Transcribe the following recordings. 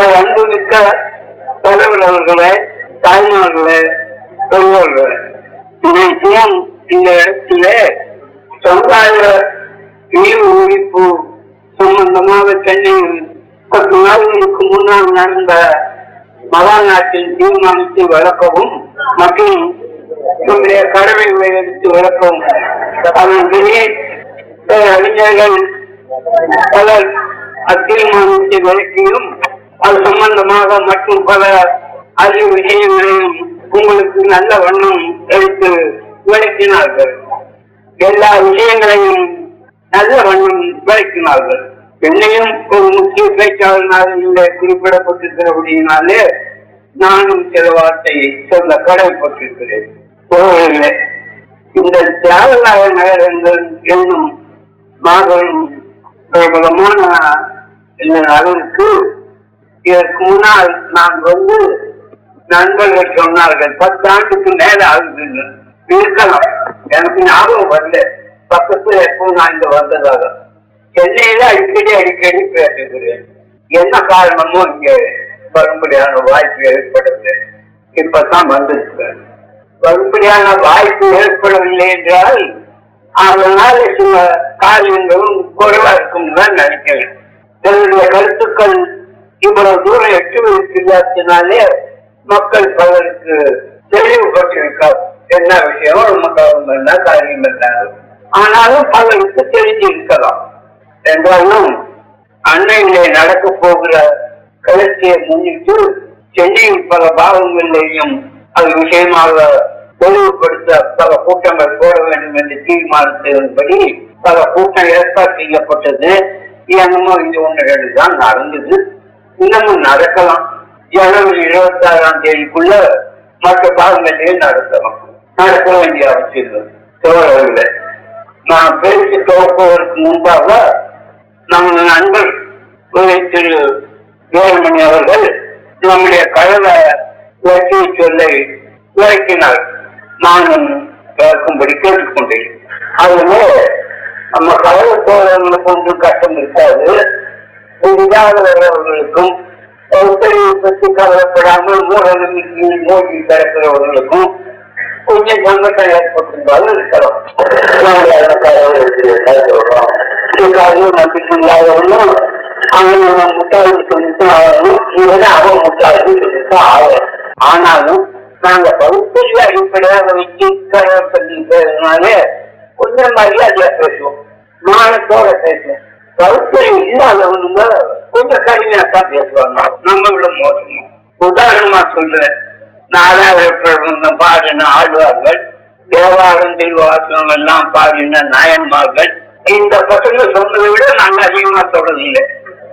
ஒரு அன்புமிக்க தலைவர் அவர்களே, தாய்மார்களே, பெருமாள்களே, இன்றைக்கும் இந்த இடத்திலே சமுதாய நீர் ஒழிப்பு சம்பந்தமாக சென்னையில் பத்து நாட்களுக்கு முன்னால் நடந்த மகாநாட்டில் தீர்மானித்து வளர்க்கவும் மற்றும் நம்முடைய கடமை உயர்த்து வளர்க்கவும் அதன்படி அறிஞர்கள் பலர் அத்தீர்மானத்தை வழக்கியும் அது சம்பந்தமாக மற்றும் பல அறிவு விஷயங்களையும் உங்களுக்கு நல்ல வண்ணம் எடுத்து விளக்கினார்கள். எல்லா விஷயங்களையும் நல்ல வண்ணம் விளக்கினார்கள். என்னையும் ஒரு முக்கிய பேச்சாளனாக குறிப்பிடப்பட்டிருக்கிறபடியினாலே நானும் சில வார்த்தையை சொல்ல கடமைப்பட்டிருக்கிறேன். இந்த தியாகராய நகரங்கள் என்னும் மாபெரும் பிரபலமான இந்த நகருக்கு இதற்கு முன்னால் நான் வந்து நண்பர்கள் சொன்னார்கள் 10 ஆண்டுக்கு மேல ஆகுது இருக்கலாம், எனக்கு ஞாபகம் வரல, பக்கத்துல எப்பவும் நான் இங்க வந்ததாக சென்னையில அடிக்கடி பேசுகிறேன். என்ன காரணமோ இங்க வரும்படியான வாய்ப்பு ஏற்படவில்லை, இப்பதான் வந்திருக்கிறேன். வரும்படியான வாய்ப்பு ஏற்படவில்லை என்றால் அதனால சில காரியங்களும் குறைவா இருக்கும் தான் நினைக்கிறேன். தன்னுடைய கருத்துக்கள் இவ்வளவு தூரம் எட்டுவதற்கு இல்லாதனாலே மக்கள் பலருக்கு தெளிவுபட்டிருக்கார். என்ன விஷயம் என்ன காரியம் என்ன ஆனாலும் பலருக்கு தெரிஞ்சிருக்கலாம் என்றாலும் அன்னையிலே நடக்க போகிற கருத்தியை முன்னிட்டு சென்னையின் பல பாகங்களிலேயும் அது விஷயமாக தெளிவுபடுத்த பல கூட்டங்கள் போட வேண்டும் என்று தீர்மானித்ததன்படி பல கூட்டம் ஏற்பாடு செய்யப்பட்டது. என்னமோ இது ஒன்று தான் நடந்தது, இன்னமும் நடக்கலாம். January 26ஆம் தேதிக்குள்ள மற்ற பாகங்களிலே நடத்தலாம், நடக்க வேண்டிய அவசியம் தோழர்களே. நான் பேசி துவக்குவதற்கு முன்பாக நமது நண்பர் திரு வேலுமணி அவர்கள் நம்முடைய கழக கட்சியை சொல்லை விளக்கினார். நானும் கேட்கும்படி கேட்டுக்கொண்டேன். அதுவே நம்ம கழக தோழர்களுக்கு ஒன்றும் கஷ்டம் இருக்காது, இல்லாதவர்களுக்கும் பெரிய பற்றி கவலைப்படாமல் மூடநம்பிக்கையில் மூழ்கி கிடக்கிறவர்களுக்கும் கொஞ்சம் சங்கங்கள் ஏற்பட்டிருந்தாலும் இருக்கலாம். நம்பிக்கையாகவும் அவங்க முட்டாளி சொல்லிட்டு ஆகணும், இவன் அவன் முட்டாளி சொல்லிட்டு ஆகணும். ஆனாலும் நாங்க பகுதியில் அடிப்படையாக வச்சு கடன் பண்ணிக்கிறதுனால கொஞ்சம் மரியாதையா பேசுவோம், மானத்தோட பேசுவோம். கருத்தரிவு இல்லாதவங்க கொஞ்சம் கடுமையாத்தான் பேசுவாங்க, நம்மளோட மோசமா. உதாரணமா சொல்றேன், நாராயண பாடின ஆழ்வார்கள், தேவாரம் திருவாசனம் எல்லாம் பாடின நாயன்மார்கள், இந்த பசங்க சொன்னதை விட நாங்க அதிகமா தொடரதில்லை.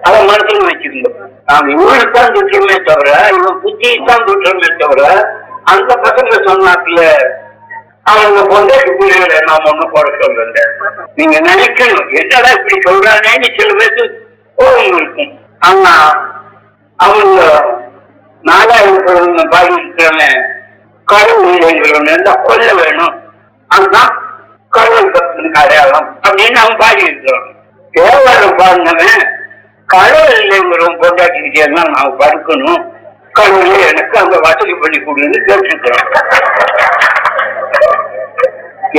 அதை மனசுல வச்சிருந்தோம். நாங்க இவனுக்குத்தான் துற்றமே தவிர, இவன் புத்தியைத்தான் துற்றமே தவிர, அந்த பசங்க சொன்னாக்குல அவங்க போதே பிள்ளைகளை நாம ஒண்ணு போட சொல்றேன். நீங்க நினைக்கணும் என்னடா இப்படி சொல்றானேன்னு சில பேருக்கு கோபம் இருக்கும். ஆனா அவங்க நாராயண பாதிக்கிறவன் கடவுள் கொல்ல வேணும், அதுதான் கடவுள் பக்தனுக்கு அடையாளம் அப்படின்னு அவன் பாதிக்கிறான். தேவாரம் பாடினவன் கடவுள் இல்லைங்கிறவன் கொண்டாட்டிக்கிட்டேன்னா நான் படுக்கணும், கடவுளே எனக்கு அந்த வசதி பண்ணி கொடுன்னு கேட்டுருக்கிறான்.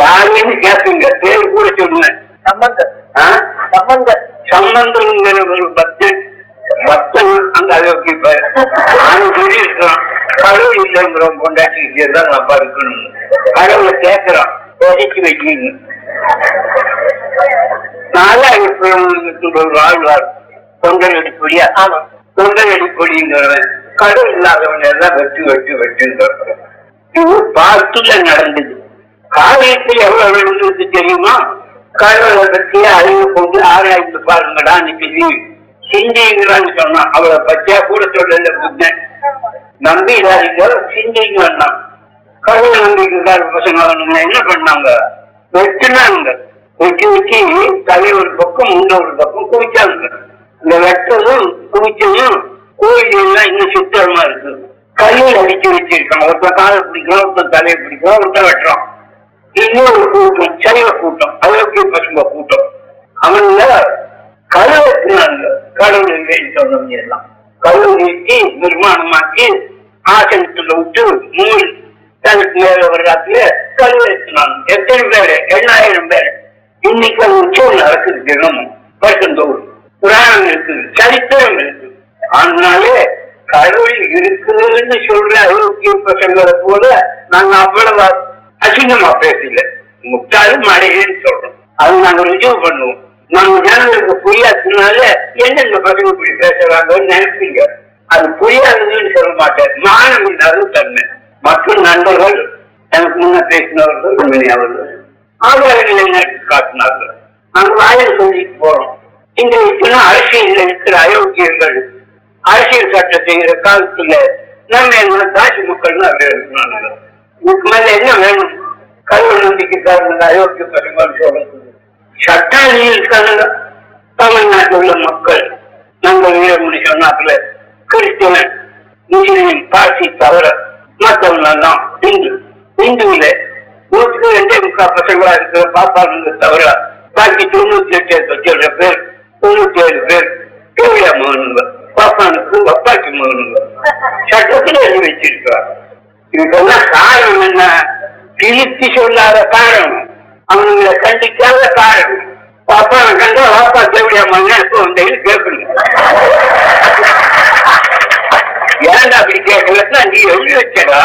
யாருன்னு கேட்குங்க, பேர் கூட சொல்லுவேன். சம்பந்தங்கிற ஒரு பக்தன், பக்தன் அந்த அளவுக்கு இப்ப நானும் சொல்லியிருக்கிறான், கடவுள் இல்லைங்கிற கொண்டாட்டி தான் நான் பார்க்கணும். கடவுளை கேட்கிறான், ஒதுக்கி வைக்கணும். நாலாயிரத்து ஒரு ஆழ்வார் தொங்கல் அடிப்பொழியா, ஆமா தொங்கல் அடிப்பொழிங்கிறவன் கடவுள் இல்லாதவன் எல்லாம் வெட்டு இது பார்த்துல நடந்தது. காரியத்தை எவ்வளவு விழுந்தது தெரியுமா? கடவுளை பற்றிய அறிவு கொண்டு ஆராய்ந்து பாருங்கடான்னு சொல்லி சிந்திங்கிறான்னு சொன்னான். அவளை பற்றியா கூட சொல்ல புத்தன் நம்பிடாதீங்க, சிந்திங்க வேண்டாம். கடவுள் நம்பிக்கை பசங்க என்ன பண்ணாங்க, வெட்டினாங்க. வெட்டி வச்சு தலை ஒரு பக்கம் முன்ன ஒரு பக்கம் குவிச்சாங்க. இந்த வெட்டதும் குவிச்சதும் கோயில் எல்லாம் இன்னும் சுத்தமா இருக்கு. கையில் அடிச்சு வச்சிருக்காங்க, ஒருத்த காலை பிடிக்கிறோம், ஒருத்த தலையை பிடிக்கிறோம், ஒருத்த வெட்டுறோம். இன்னொரு கூட்டம் சைவ கூட்டம், அதற்கு பசும கூட்டம், அவங்கள கடவுள் கடவுள் சொன்னவங்க எல்லாம் கடவுள் செஞ்சு நிர்மாணமாக்கி ஆசனத்துல விட்டு மூணு தனக்கு மேல வர்றாப்புல கழுவெடுத்துனாங்க. எத்தனை பேரு? 8,000 பேரு. இன்னைக்கு அது உச்சம் நடக்குது. தினமும் வருஷந்தோறும் புராணம் இருக்குது, சரித்திரம் இருக்குது. அதனாலே கடவுள் இருக்குதுன்னு சொல்ற ஐரோப்பிய பசங்களை போல நாங்க அவ்வளவு அசிங்கமா பேசல. முட்டாலும் அடையன்னு சொல்றோம். அது நாங்க ரிஜர்வ் பண்ணுவோம். நம்ம ஜனங்களுக்கு புரியாததுனால என்னென்ன பசங்க இப்படி பேசுறாங்கன்னு நினைப்பீங்க. அது புரியாதுன்னு சொல்ல மாட்டேன். மானம் இல்லாத தன்மை. மற்ற நண்பர்கள் எனக்கு முன்ன பேசினவர்கள் உண்மையை அவர்கள் ஆதாரங்களை எனக்கு காட்டினார்கள். நாங்க வாயில் சொல்லிட்டு போறோம். இங்க இப்பனா அரசியல் இருக்கிற அயோக்கியங்கள் அரசியல் சட்டம் செய்கிற காலத்துல நம்ம எங்களோட காட்சி மக்கள்னு அப்படி இருக்கணும். இதுக்கு மேல என்ன வேணும்? கடவுள் நம்பிக்கை காரணம் அயோக்கிய பசங்கன்னு சொல்றது. சட்டாளியில் கலந்த தமிழ்நாட்டில் உள்ள மக்கள் நம்ம வீரமணி சொன்னாப்புல கிறிஸ்தவன் முஸ்லீம் பார்சி தவிர மற்றவங்கெல்லாம் இந்து. இந்துவில 102.25 பசங்களா இருக்கிற பாப்பாங்க தவிர பாக்கி 98 பேர் 97 பேர் கேவியா மகனுங்க. பாப்பானுக்கு அப்பாக்கி மகனுங்க. சட்டத்துல எழுதி வச்சிருக்கிறாங்க. இதுக்கெல்லாம் காரணம் என்ன? கிழித்து சொல்லாத காரணம், அவங்களை கண்டிக்காத காரணம். பாப்பா கண்டா பாப்பா தேவையா மகன் கேட்கணும். ஏன்டா அப்படி கேட்கலன்னா நீ எழுதி வச்சா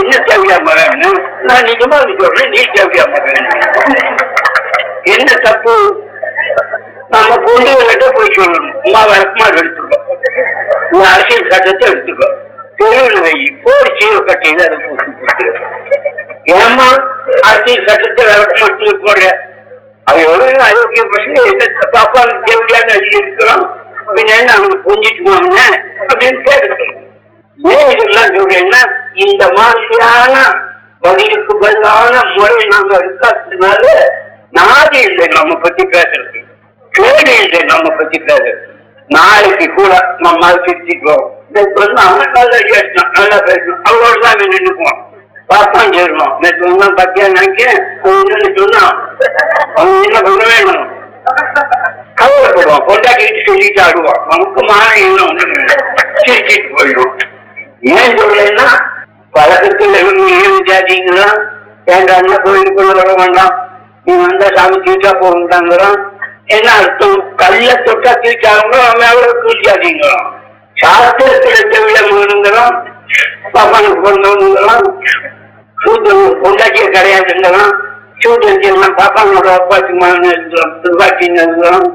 என்ன தேவையா மகன்? நான் நிஜமா சொல்றேன், நீ தேவையா மகன். என்ன தப்பு? நம்ம பொண்ணுகிட்ட போய் சொல்லணும். அம்மா வழக்கமா எடுத்துக்கோ, உங்க அரசியல் சட்டத்தை எடுத்துக்கோ, தெருவில் வை, போர் சீவை கட்டையில அதை ஏமா அரசியல் சட்டத்தை வழக்கமா போடுற. அது எவ்வளவு அயோக்கிய பசங்க என்ன பாப்பா தேவையான இருக்கிறோம் அப்படின்னு அவங்க புரிஞ்சுக்குவாங்க அப்படின்னு கேட்கணும். ஏன் இதெல்லாம் சொல்றேன்னா இந்த மாதிரியான பதிலுக்கு பதிலான முறை நாங்க இருக்காததுனால நாடு இல்லை நம்ம பத்தி பேசுறது, கேடு இல்லை நம்ம பத்தி பேசுறது. நாளைக்கு கூட நம்மளால திருச்சிக்குவோம். நேற்று வந்து அவன் நல்லா பேசணும், நல்லா பேசணும், அவளோடதான் அவன் நின்றுக்குவான். பாப்பான்னு சொல்லுவான், நேற்று ஒன்றும் பத்தியா நினைக்கிறேன் அவன் சொன்னான். அவன் என்ன பண்ண வேணும்? கவலைப்படுவான். கொண்டாக்கிட்டு சொல்லிட்டு ஆடுவான். நமக்கு மாறி சிரிச்சிட்டு போயிடும். ஏன் சொல்றேன்னா பழக்கத்தில் இவங்க ஜாதிங்களா ஏன்டா கோயிலுக்குள்ள வர வேண்டாம், நீ வந்தா சாமி தீர்ச்சா போகணுட்டாங்கிறான். என்ன அர்த்தம்? கல்ல தொட்டா தீர்ச்சாங்களோ அவன் எவ்வளவு தீர்ச்சாதிங்களாம். சாஸ்திரத்தில் தேவையானுங்கிறான். பாப்பானுக்கு பிறந்தவனுங்கிறான். கொண்டாக்கிய கிடையாதுங்கிறான். சூழ்நிலாம் பாப்பாங்களோட அப்பாச்சுமான்னு துர்பாக்கின்னு இருக்கிறோம்.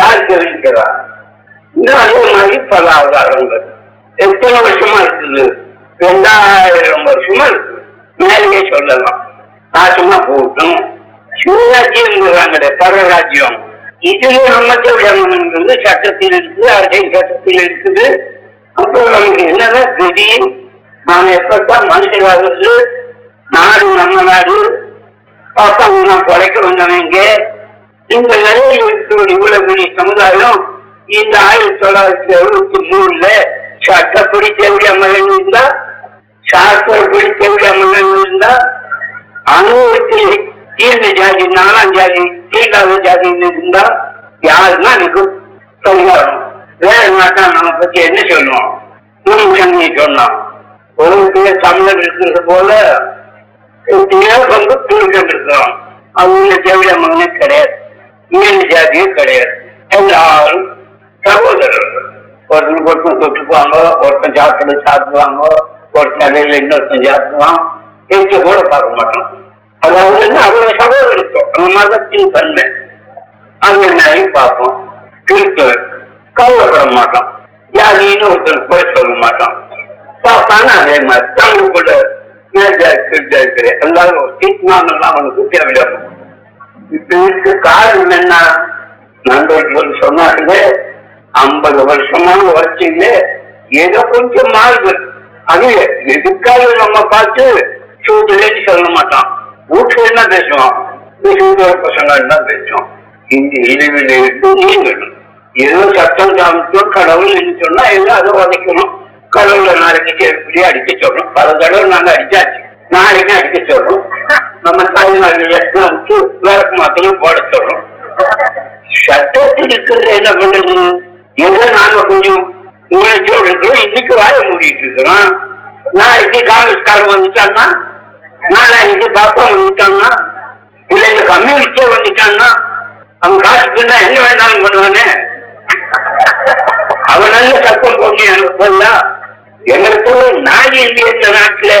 யார் தெரிவிக்கிறா? இன்னும் அதே மாதிரி பல ஆதாரங்கள் எத்தனை வருஷமா இருக்குது? 2000 வருஷமா இருக்குது. மேலேயே சொல்லலாம். நாசமா போகட்டும். சிவராஜ்யம்ங்கிறாங்க பரராஜ்யம். இதுல அமைச்சர் சட்டத்தில் இருக்குது, அரசியல் சட்டத்தில் இருக்குது. அப்புறம் நமக்கு என்னதான் திடீர் நாம எப்பதான் மனுஷராகிறது? நாடு நம்ம நாடு, பாப்பாங்கன்னா குறைக்க வந்தவங்க. இந்த நிலையில் இருக்கிற இவ்வளவு பெரிய சமுதாயம் இந்த 1963 சட்டப்படி தேவையா மகன் இருந்தா, சாஸ்திரப்படி தேவையா மகன் இருந்தா, அனுபவத்தில் தீர்ந்த ஜாதி 4ஆம் ஜாதி தீண்டாத ஜாதின்னு இருந்தா யாருன்னா எனக்கு பரிகாரம். வேற நாட்டா நம்ம பத்தி என்ன சொல்லுவோம்? முன்சன்மையை சொன்னோம். உலகத்திலே தமிழர் இருக்கிறது போல பங்கு துணிகள் இருக்கிறோம். அவங்க தேவையா மகனே கிடையாது, இரண்டு ஜாதியும் கிடையாது. எல்லாரும் சகோதரர்கள். ஒருத்தனுக்கு ஒருத்தன் தொட்டுக்குவாங்க, ஒருத்தன் சாப்பிட சாப்பிடுவாங்க, ஒருத்தன் அடையில இன்னொருத்தன் சாப்பிடுவான். எங்க கூட பார்க்க மாட்டோம். அதாவது அவங்க சகோதரத்துவம், அந்த மதத்தின் தன்மை அவங்க எல்லாரையும் பார்ப்போம். கிறிஸ்தவர் கவலைப்பட மாட்டோம். ஜாதின்னு ஒருத்தனுக்கு கூட சொல்ல மாட்டோம். பார்த்தானே அதே மாதிரி தமிழ் கூட எல்லாரும் அவனுக்கு தேவையான. இதுக்கு காரணம் என்ன? நண்பர்கள் சொன்னார்களே 50 வருஷமான வளர்ச்சியில ஏதோ கொஞ்சம் மாறுது. அது எதுக்காக நம்ம பார்த்து சூழ்நிலைன்னு சொல்ல மாட்டோம். வீட்டுல என்ன பேசுவோம்? பசங்க என்ன பேசுவோம்? இந்த இழிவில் இருந்து நீங்கணும். ஏதோ சட்டம் காமிக்கணும். கடவுள்னு சொன்னா எல்லாம் அதை உதைக்கணும். கடவுளை நாளைக்கு சேர்ப்படியே அடிக்க சொல்றோம். பல தடவை நாங்க அடிச்சாச்சு. நாளைக்கு அடிக்க சொல்றோம். நம்ம தாய்நாடு விளக்கு மாத்தையும் போட சொல்றோம். சட்டத்தில் இருக்கிறது என்ன பண்றது? எதை நாம கொஞ்சம் உழைச்சி உழைக்கிறோம், இன்னைக்கு வாய மூடிட்டு இருக்கிறோம். நாளைக்கு காங்கிரஸ் காலம் வந்துட்டான்னா, நாளைக்கு பாப்பா வந்துட்டான்னா, இல்ல இந்த கம்யூனிஸ்டே வந்துட்டான்னா, அவன் காசுக்குன்னா என்ன வேண்டாலும் பண்ணுவானே, அவனால சட்டம் போட்டு அனுப்பலாம். எங்களுக்கு நாய் இல்லையா நாட்டுல?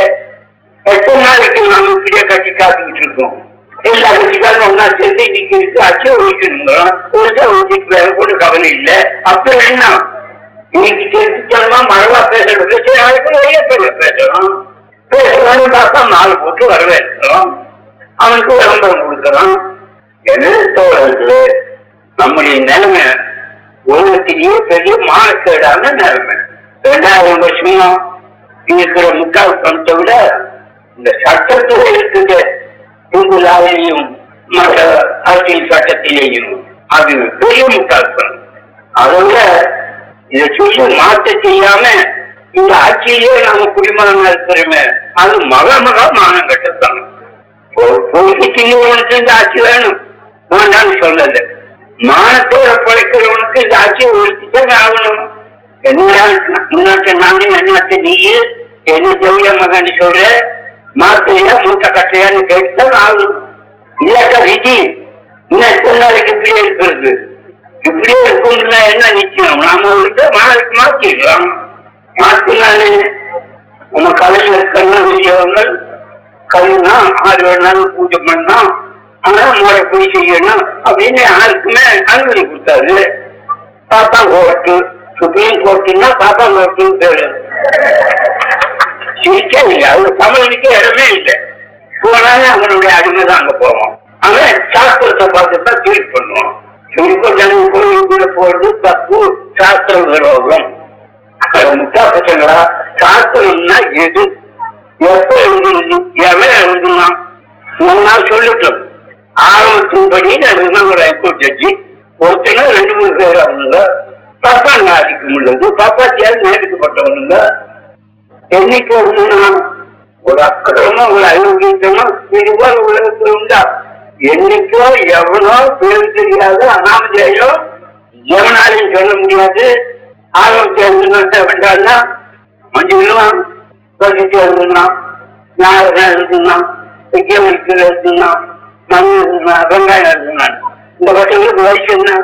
எத்தனை நாளைக்கு நாம இப்படியே கட்டி காத்துக்கிட்டு இருக்கோம். எல்லா கட்சிக்காரும் ஒன்னா சேர்ந்து இன்னைக்கு இருக்கு அச்சை ஒழிக்கணுங்கிறோம். ஒருத்தர் ஒழிச்சுட்டு வேற கூட கவலை இல்லை. அப்ப என்ன இன்னைக்கு தெரிஞ்சுக்கணுமா? மரவா பேசுறது நிறைய பேர் பேசுறோம். பேசுறான்னு பார்த்தா நாலு போட்டு வரவேற்கிறோம், அவனுக்கு விளம்பரம் கொடுக்குறோம். என்ன தோழர்களே, நம்முடைய நிலைமை உலகத்திலேயே பெரிய மானக்கேடான நிலைமை. 2000 வருஷமா இருக்கிற முட்டாள் பணத்தை விட இந்த சட்டத்தில் இருக்கின்ற பூங்குலாவையும் மற்ற அரசியல் சட்டத்திலேயும் அது பெரிய முட்டாள் பணம். அதோட இதை சொல்லி மாற்ற செய்யாம இந்த ஆட்சியிலே நாம குடிமகனா இருக்கிறோமே, அது மகா மானம் கட்டத்தான். பொறுப்புக்கு இந்த ஆட்சி வேணும் வேண்டாம்னு சொல்லல. மானத்தோட பழைக்கிறவனுக்கு இந்த ஆட்சியை ஒழிச்சுதான் ஆகணும். முன்னாட்ட நானே என்னாத்த நீயே என்ன ஜவுளிய மகன் சொல்ற மாத்தையா மூத்த கட்டையான்னு கேட்டுதான் ஆகும். இல்லாட்டா விதி இன்னும் சொன்னாருக்கு இப்படியே இருக்கிறது. இப்படியே இருக்கும்னா என்ன நிச்சயம்? நாம வந்து மாலைக்கு மாத்திடலாம். மாத்தினாலே நம்ம கலையில கண்ணா செய்யவங்க கல்லுனா 6 நாள் பூஜை பண்ணா ஆனா முறைப்படி செய்யணும் அப்படின்னு யாருக்குமே அனுமதி கொடுத்தாரு. பாப்பா கோர்ட்டு, சுப்ரீம் கோர்ட்டுன்னா பாப்பா கோர்ட்டுன்னு பேரு. அவங்க தமிழனுக்கு இடமே இல்லை. போனாலும் அவனுடைய அடிமைதான் அங்க போவோம். அவன் சாஸ்திரத்தை பார்த்துதான் தீர்ப்பு பண்ணுவோம். திருப்பி கோயிலுக்குள்ள போறது தப்பு, சாஸ்திர விரோகம். முட்டா பசங்களா? சாஸ்திரம்னா எது? எப்ப எழுது? எவன் எழுதுனா? 3 நாள் சொல்லட்டும். ஆரம்பத்தின்படி நான் ஒரு ஹைகோர்ட் ஜட்ஜி ஒருத்தனா 2-3 பேர் அவனுங்க பாப்பா ஆதிக்க முடியாது. பாப்பாத்தியால் நேரிக்கப்பட்டவனுங்க என்னைக்கு வருதுன்னா ஒரு அக்கறமா ஒரு அயோக்கியமா இதுபோல் உலகத்துல உண்டா? என்னைக்கோ எவனோ பேர் தெரியாது அனாமதியோ எவனாலையும் சொல்ல முடியாது. ஆரோக்கியா மஞ்சள் விழுவான், பசித்தியா இருந்தான், நாகரா இருந்தான், விஜயமளிக்க இருந்தான், வெங்காயம். இந்த பசங்களுக்கு வயசு என்ன?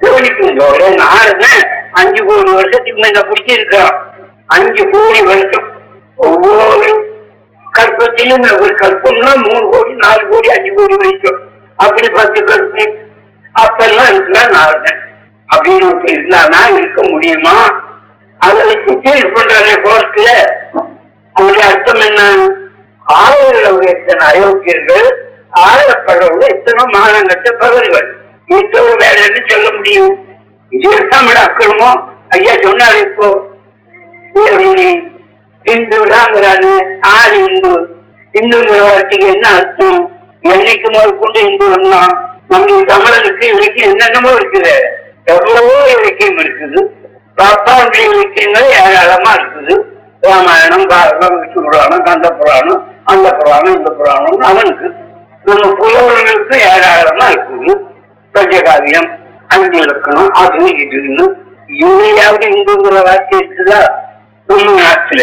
கவனிக்குங்களோட 5 கோடி வருஷத்துக்கு மேல பிடிச்சிருக்கிறோம். 5 கோடி வருஷம். ஒவ்வொரு கற்பத்திலும் ஒரு கற்பம்னா 3 கோடி 4 கோடி 5 கோடி வரைக்கும். அப்படி 10 கற்பனை அப்பெல்லாம் இருக்கலாம். நாரதன் அப்படின்னு இருந்தானா இருக்க முடியுமா? அதை வச்சு தேர்வு பண்றாங்க கோர்ட்ல. அவருடைய அர்த்தம் என்ன? ஆயிரம் எத்தனை அயோக்கியர்கள், ஆயிரப்படவுல எத்தனை மானங்கட்ட பகல்கள். இத்தோட வேலைன்னு சொல்ல முடியும். இதற்காமட அக்கணுமோ ஐயா சொன்னாரு. இப்போ இந்துடாங்கிறாரு. ஆறு இந்து. இந்துங்கிற வார்த்தைக்கு என்ன அர்த்தம்? என்னைக்கு முதற்கொண்டு இந்து வந்தான். நம்முடைய தமிழனுக்கு இலக்கியம் என்னென்னமோ இருக்குது, எவ்வளவோ இலக்கியம் இருக்குது. பாப்பாவுடைய இலக்கியங்கள் ஏராளமா இருக்குது. ராமாயணம், பாரதம், விஷ்ணு புராணம், கந்த புராணம், அந்த புராணம், இந்த புராணம். அவனுக்கு நம்ம புலவர்களுக்கு ஏராளமா இருக்குது. பஞ்சகாவியம், அஞ்சு இலக்கணம், அது இதுன்னு இவையாவது இந்துங்கிற வார்த்தை இருக்குதா? நம்ம நாட்டுல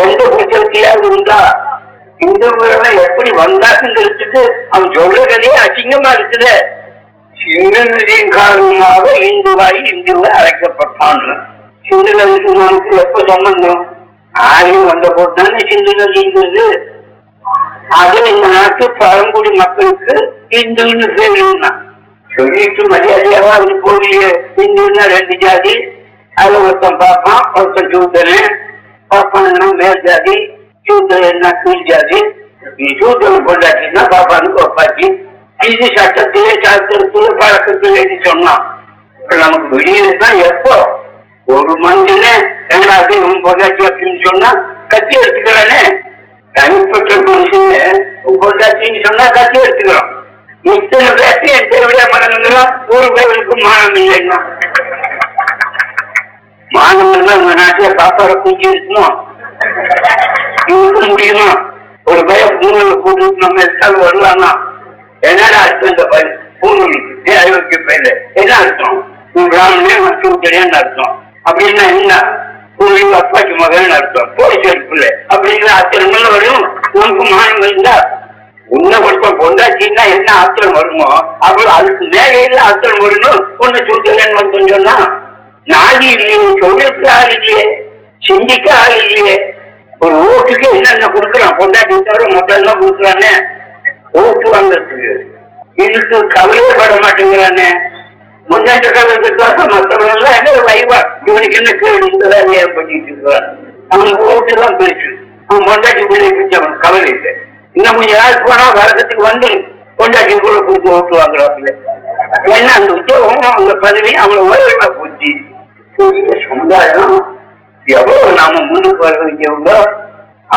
எந்த புத்தகத்தையாவது இருந்தா இந்துங்கிறவன் எப்படி வந்தாருங்கிறதுக்கு அவன் சொல்றதே அசிங்கமா இருக்குது. சிந்தனதின் காரணமாக இந்துவாய் இந்துவை அழைக்கப்பட்டான். சிந்தனதிக்கு நமக்கு எப்ப சம்பந்தம்? ஆரியம் வந்த போதுதானே சிந்தனதிங்கிறது. அது இந்த நாட்டு பழங்குடி மக்களுக்கு இந்துன்னு பேருன்னா சொல்லிட்டு மரியாதையாவா அது போகலையே. இந்துன்னா 2 ஜாதி. அதுல ஒருத்தன் பார்ப்பான், ஒருத்தன் சூத்தனு. பாப்பானுன்னா மேல் ஜாதி, சூத்தனா கீழ் ஜாதி. நீ சூத்தனை கொண்டாட்டினா பாப்பானுக்கு ஒப்பாச்சு. இது சட்டத்திலே சாத்திரத்திலே பழக்கத்திலே சொன்னான். நமக்கு வெளியேதான் எப்போ ஒரு மனிதனே எல்லாத்தையும் ரொம்ப கொண்டாட்டி அப்படின்னு சொன்னா கத்தி எடுத்துக்கிறானே. தனிப்பட்ட மனுஷனே கொண்டாட்டின்னு சொன்னா கத்தி எடுத்துக்கிறோம். இத்தனை பேசி என் தேவையா மனங்கள்லாம் ஒரு பேருக்கும் மானம் இல்லைன்னா மாணவர்கள் இந்த நாட்டில பாப்பாவை குஞ்சு இருக்குமோ? இருக்க முடியுமா? ஒரு பயம் பூங்கல் கூட்டு நம்ம எத்தாலும் வரலாம்னா என்னடா அர்த்தம்? இந்த பயிர் பூங்கலுக்கு அயோக்கிய பயில என்ன அர்த்தம்? பிராமணே மருத்துவ தெரியான்னு அர்த்தம். அப்படின்னா என்ன, உங்க அப்பாக்கு மகன் அர்த்தம் போலீஸ் எடுப்புல அப்படின்னு ஆத்திரங்கள் வரும். உனக்கு மாயம் இருந்தா உன்னை கொடுப்ப பொண்டாச்சின்னா என்ன ஆத்திரம் வருமோ அவ்வளவு, அதுக்கு மேலே இல்ல ஆத்திரம் வரணும். உன்னை சுத்தலன்னு மட்டும் சொன்னா நாதி இல்லையே, சொல்லிருக்க ஆள் இல்லையே, சிந்திக்க ஆள் இல்லையே. ஒரு ஓட்டுக்கு என்னென்ன கொடுக்குறான், பொண்டாட்டி தவிர மொத்தம் தான் கொடுக்குறானே ஓட்டு வாங்கறதுக்கு, இதுக்கு கவலையே பட மாட்டேங்கிறானே. முன்னேற்ற காலத்துக்காக மற்றவர்கள் என்ன வைவா இவனுக்கு என்ன கேள்விதான் ஏற்பட்டு இருக்கிறான், அவனுக்கு ஓட்டு தான் போயிடுச்சு. அவன் பொண்டாட்டி பிள்ளை பிடிச்சி அவனுக்கு கவலை இல்லை. இன்னும் கொஞ்சம் யாருக்கு போனா வழக்கத்துக்கு வந்து பொண்டாட்டி கூட கொடுத்து ஓட்டு வாங்குறாப்புல, ஏன்னா அந்த உத்தியோகம் அவங்க பதவி அவங்கள உயர்வா போச்சு. சமுதாயம் எவ்வளவு நாம முன்னுக்கு வர வைக்கவங்க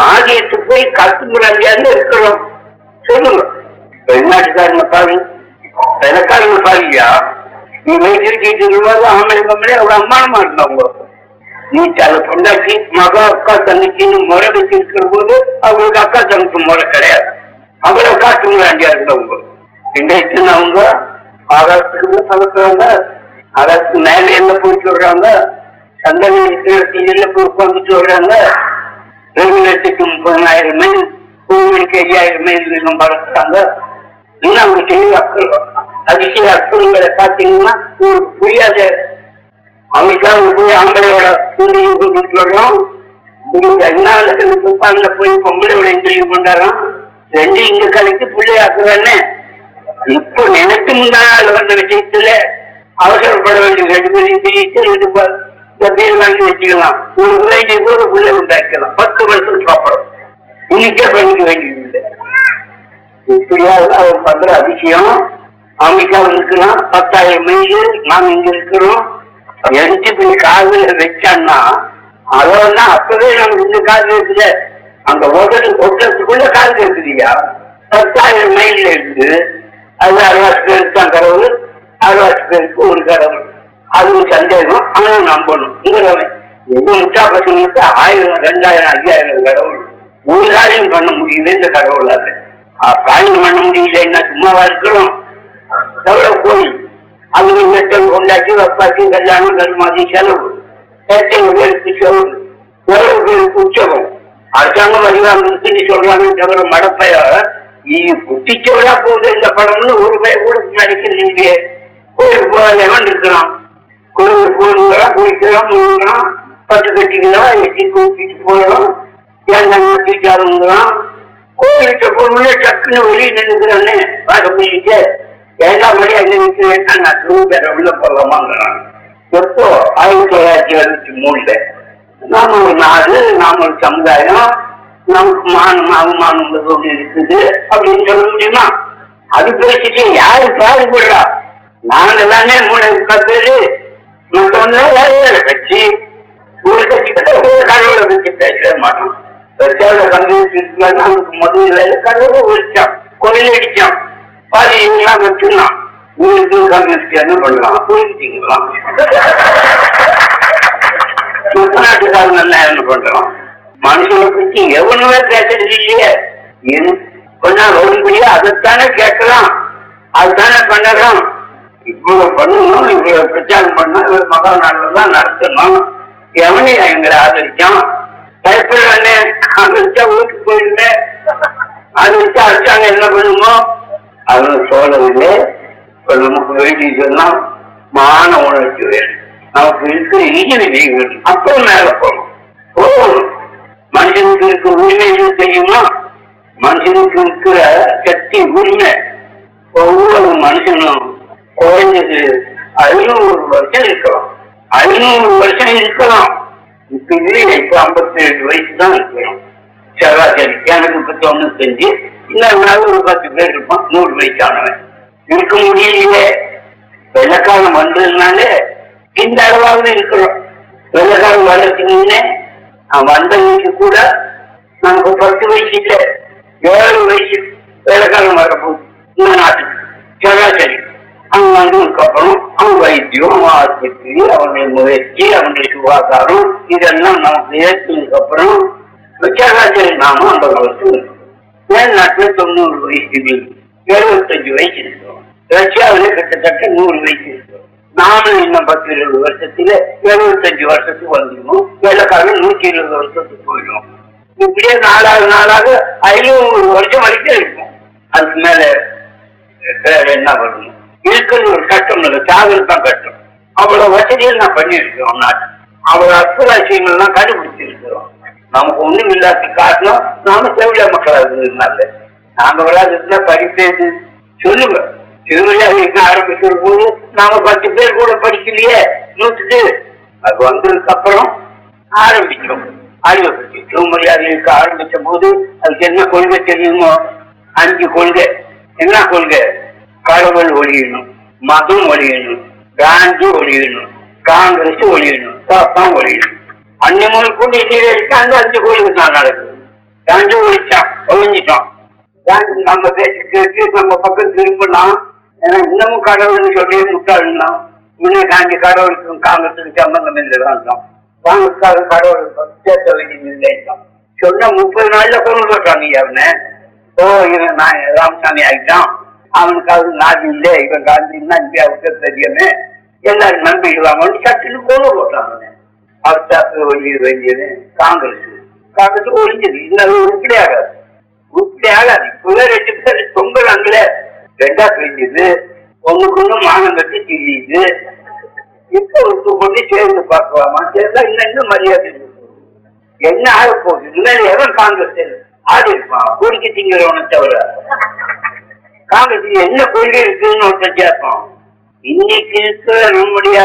ஆகியத்துக்கு போய் கத்துமுறையான்னு இருக்கிறோம். சொல்லுங்க வெளிநாட்டுக்காரங்க பாரு, வெள்ளக்காரங்க பாருயா, நீ வயசுக்கிட்டு இருக்கும்போது ஆம்பளை கம்பளே அவ்வளவு அம்மானமா இருந்தாங்க. நீ தலை பொண்டாட்சி மகா அக்கா தங்கச்சின்னு முறை வச்சு இருக்கிற போது அவங்களுக்கு அக்கா தங்கச்சி முறை கிடையாது, அவ்வளவு காட்டுமுறையாண்டியா இருந்தவங்க. இன்றைக்குன்னு அவங்க ஆகாசத்துக்குள்ள சமைக்கிறாங்க, ஆகாசத்துக்கு மேலே என்ன போய் சொல்றாங்க, சந்தன தீயில போய் உட்காந்துட்டு வர்றாங்க. 2,30,000 மைல் 5,000 மைல் இன்னும் வளர்க்குறாங்க. இன்னும் அவங்க தெளிவு அக்கல் அதிசய அற்புதங்களை பார்த்தீங்கன்னா உங்களுக்கு புரியாது. அவங்களுக்காக போய் ஆம்பளையோட இந்திரியும் கொண்டு வரலாம், உங்களுக்கு அண்ணாவில துப்பான்ல போய் பொங்கலோட இந்திரியும் கொண்டாடலாம். ரெண்டு இங்க கலைக்கு பிள்ளையாக்குறானே. இப்போ நினைத்து முன்னாள் வந்த விஷயத்துல அவசரப்பட வேண்டிய 2 பேர் வாங்கி வச்சுக்கலாம், ஒரு விளையாட்டு கூட பிள்ளை உண்டாக்கலாம், 10 வருஷம் சாப்பிடும். இன்னைக்கே பண்ணிக்க வேண்டியதில்லை. இப்படியா அவர் பண்ற அதிசயம். அமெரிக்காவில் இருக்கலாம் 10,000 மைல், நாம் இங்க இருக்கிறோம். எடுத்து போய் காதல வச்சான்னா அதெல்லாம் அப்பவே நமக்கு இந்த காதல் இருக்குது, அங்க ஒட்டுறதுக்குள்ள காதல் இருக்குதுயா. 10,000 மைல் இருக்கு, அது 60 பேருக்கு தான் கடவுள், 60 பேருக்கு ஒரு கடவுள். அது சந்தேகம், ஆனா நம்பணும். எங்க முட்டா பசங்களுக்கு 1,000 2,000 5,000 கடவுள், ஒரு காரியம் பண்ண முடியல இந்த கடவுளால. காரியம் பண்ண முடியல, என்ன சும்மாவா இருக்கிறோம். கோயில் அதுக்கு நெட்டம் கொண்டாட்டி வப்பாட்டி கல்யாணம் கருமாதி செலவு, 8 பேருக்கு செலவு, 1 பேருக்கு உற்சவம். அரசாங்கம் அதிகாரத்துக்கு சொல்றாங்க தவிர மடப்பைய குட்டிச்சவரா போகுது இந்த படம்னு ஒரு பேர் கூட நினைக்கிறது. கோயிலுக்கு போகலாம் இருக்கிறான், கோயிலுக்கு போகலாம், குளிக்கலாம், முழுங்கிறான், 10 கட்டிக்கலாம், 8 கூட்டிட்டு போகலாம், ஏங்காரங்கிறான். கோயிலுக்கு போகணும்னா டக்குன்னு வெளியே நின்றுக்கிறானே பார்க்க முடியுது. ஏழாம் மணி அங்க நிற்கிறேன்னா நான் 2 பேரை உள்ள போகலாமாங்கிறான். எப்போ 1963 நாம ஒரு நாடு, நாம ஒரு சமுதாயம், நமக்கு மானம் அவமானம் ஒன்று இருக்குது அப்படின்னு சொல்ல முடியுமா? அது பேசிட்டு யாரு பாடுபடுறா? நாங்க தானே 3 பேரு மற்றவங்க கட்சி, ஒரு கட்சி கிட்ட ஒரு கடவுளை வச்சு பேசவே மாட்டோம். நமக்கு முதல்ல கடவுளை ஒழிச்சான், கோயில் அடிச்சான், பாதி இவங்களாம் வச்சுக்கலாம். உங்களுக்கு காங்கிரஸ்காரன்னு பண்ணலாம், புரிஞ்சுக்கலாம். நாட்டுக்காரங்க என்ன பண்றோம்? மனுஷனை பற்றி எவனுமே கேட்கறது இல்லையே. கொஞ்சம் ஒழுங்குபடியா அதைத்தானே கேட்கலாம், அதுதானே பண்ணலாம். இவ்வளவு பண்ணணும், இவ்வளவு பிரச்சாரம் பண்ணா இவ்வளவு மகா நாடுகள் தான் நடத்தணும். எவனையா எங்களை ஆதரிச்சான்? பயப்படே ஆதரிச்சா ஊருக்கு போயிடுங்க, ஆதரிச்சா அடிச்சாங்க என்ன பண்ணுமோ அதெல்லாம் சோழர்களே. இப்ப நமக்கு வேண்டியதுன்னா மான உணர்ச்சி வேணும், நமக்கு இருக்கிற இயல் நீங்களும் அப்புறம் மேல போகணும். மனுஷனுக்கு இருக்கிற உரிமைகள் தெரியுமா? மனுஷனுக்கு இருக்கிற சக்தி உரிமை. ஒவ்வொரு மனுஷனும் குறைஞ்சது 500 வருஷம் இருக்கலாம், 500 வருஷம் இருக்கலாம். இப்ப இல்லையா, இப்ப 57 வயசு தான் இருக்கிறோம் சராசரி. எனக்கு 95, இன்னொரு 10 பேர் இருப்பான் 100 வயசானவன் இருக்க முடியலையே. வெள்ளக்காலம் வந்ததுனால இந்த அளவாக இருக்கிறோம். வெள்ளக்காலம் வளர்த்துனே வந்தவங்களுக்கு கூட நமக்கு 10 வயசு இல்லை, 7 வயசு வெள்ளக்காலம் வரப்போகுது இந்த நாட்டுக்கு சராசரி. அவங்க வந்ததுக்கு அப்புறம் அவன் வைத்தியம், அவன் ஆஸ்பத்திரி, அவனுடைய முயற்சி, அவனுடைய சுகாதாரம் இதெல்லாம் நமக்கு ஏற்றினதுக்கு அப்புறம் சராசரி நாம 50 வருஷம் இருக்கும். நாட்டுல 90 வயசு, 75 வயசு இருக்கும். ரஷ்யாவில கிட்டத்தட்ட 100 வயசு இருக்கும். நானும் இன்னும் 10-20 வருஷத்துல 75 வருஷத்துக்கு வந்துடும், வெள்ளக்காரன் 120 வருஷத்துக்கு போயிடும். இப்படியே நாளாக நாளாக 500 வருஷம் வரைக்கும் இருக்கும். அதுக்கு மேல என்ன பண்ணணும்? இருக்கிறது ஒரு கஷ்டம் இல்லை, சாதல் தான் கஷ்டம். அவ்வளவு வசதிகள் நான் பண்ணிருக்கிறோம், அவ்வளவு அற்புதாட்சியங்கள் நான் கண்டுபிடிச்சிருக்கிறோம். நமக்கு ஒண்ணும் இல்லாத காரணம் நாம செவிலியா மக்களாக இருந்ததுனால. நாம விளையாடுறதுல படிப்பேது சொல்லுங்க, செவிலியாக இருக்க ஆரம்பிக்கிற போது நாம 10 பேர் கூட படிக்கலையே, 100 பேர். அது வந்ததுக்கு அப்புறம் ஆரம்பிச்சோம் அறிவை பற்றி. செவமொழியாக இருக்க ஆரம்பிச்ச போது அதுக்கு என்ன கொள்கை தெரியுமோ? 5 கொள்கை. என்ன கொள்கை? கடவுள் ஒழியணும், மதம் ஒழியணும், காந்தி ஒழியணும், காங்கிரஸ் ஒழியணும், தாத்தம் ஒழியணும். அன்னிமொழி கொண்டு இடையில இருக்க அந்த 5 கோயிலுக்கு தான் நடக்குது. காந்தி ஒழிச்சான், ஒழிஞ்சிட்டோம். காந்தி நம்ம பேச்சு கேட்டு நம்ம பக்கம் திரும்பலாம். ஏன்னா இன்னமும் கடவுள்னு சொல்லி முட்டாளலாம். இன்னும் காந்தி கடவுளுக்கும் காங்கிரஸுக்கு சம்பந்தம் இல்லைதான். காங்கிரஸ்காரன் கடவுளுக்கு சேர்த்த வேண்டியது இல்லைதான் சொன்னா 30 நாள்ல கொண்டு போட்டாங்க. அவனை ஓ இவன் நான் ராமசாமி ஆகிட்டான், அவனுக்காவது நாதி இல்லை, இவன் காந்தின்னா இந்தியாவுக்கு தெரியுமே, எல்லாரும் நம்பிடுவாங்கன்னு சட்டுன்னு கொண்டு போட்டாங்க. அவருக்கு ஒழிய வேண்டியது காங்கிரஸ். காங்கிரஸ் ஒழிஞ்சது, இன்னும் உருப்படியாகாது, உருப்படியாகாது. இப்பவே 2 பேர் பொங்கலாங்கள ரெண்டா பிரிஞ்சது, ஒண்ணுக்கு ஒண்ணு மானம் கட்டி தெரியுது. இப்ப ஒருத்து கொண்டு சேர்ந்து பார்க்கலாமா? சேர்ந்தா இன்னும் இன்னும் மரியாதை என்ன ஆக போகுது? இன்னும் எவன் காங்கிரஸ் ஆடி இருப்பான்? கோரிக்கை திங்கிறவனை தவிர காங்கிரஸ் என்ன கொள்கை இருக்குன்னு ஒருத்தன் கேட்பான். இன்னைக்கு இருக்கிற நம்முடைய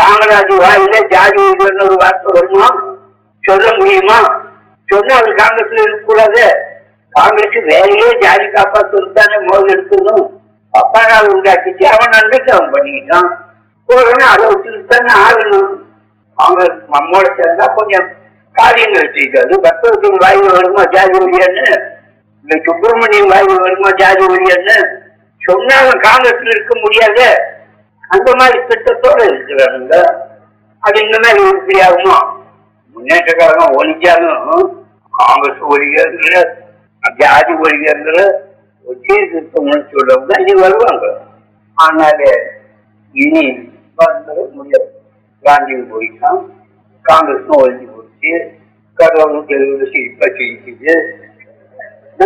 காமராஜ் வாயில ஜாதி ஒரு வார்த்தை வருமா? சொல்ல முடியுமா? சொன்னா அது காங்கிரஸ்ல இருக்கக்கூடாது. காங்கிரஸ் வேலையே ஜாதி காப்பாற்றுதானே முதல் எடுக்கணும். அப்பா நாள் உண்டாக்கிச்சு, அவன் நன்மைக்கு அவன் பண்ணிக்கிட்டான். போறவன அதை வச்சுக்கிட்டுதானே ஆகணும். அவங்க நம்மோட சேர்ந்தா கொஞ்சம் காரியங்கள் செய்யாது. பக்தவத்தின் வாயில் வருமா ஜாதி ஒழியன்னு? இந்த சுப்பிரமணியம் வாயில் வருமா ஜாதி ஒழியன்னு? சொன்னா அவன் காங்கிரஸ்ல இருக்க முடியாது. அந்த மாதிரி திட்டத்தோடு இருக்கிறாங்க. அது இந்த மாதிரி உறுப்பியாகுமா? முன்னேற்றக்காரங்க ஒழிச்சாலும் காங்கிரஸ் ஒழிகிற ஜாதி ஒழிகிற சீர்திருத்தம்னு சொல்றவங்க இனி வருவாங்க. ஆனாலே இனி முடியாது. காந்தியும் போயிட்டான், காங்கிரஸும் ஒழிஞ்சு போயிடுச்சு, கடவுளும் தெளிவு சிரிப்பா செய்யுது.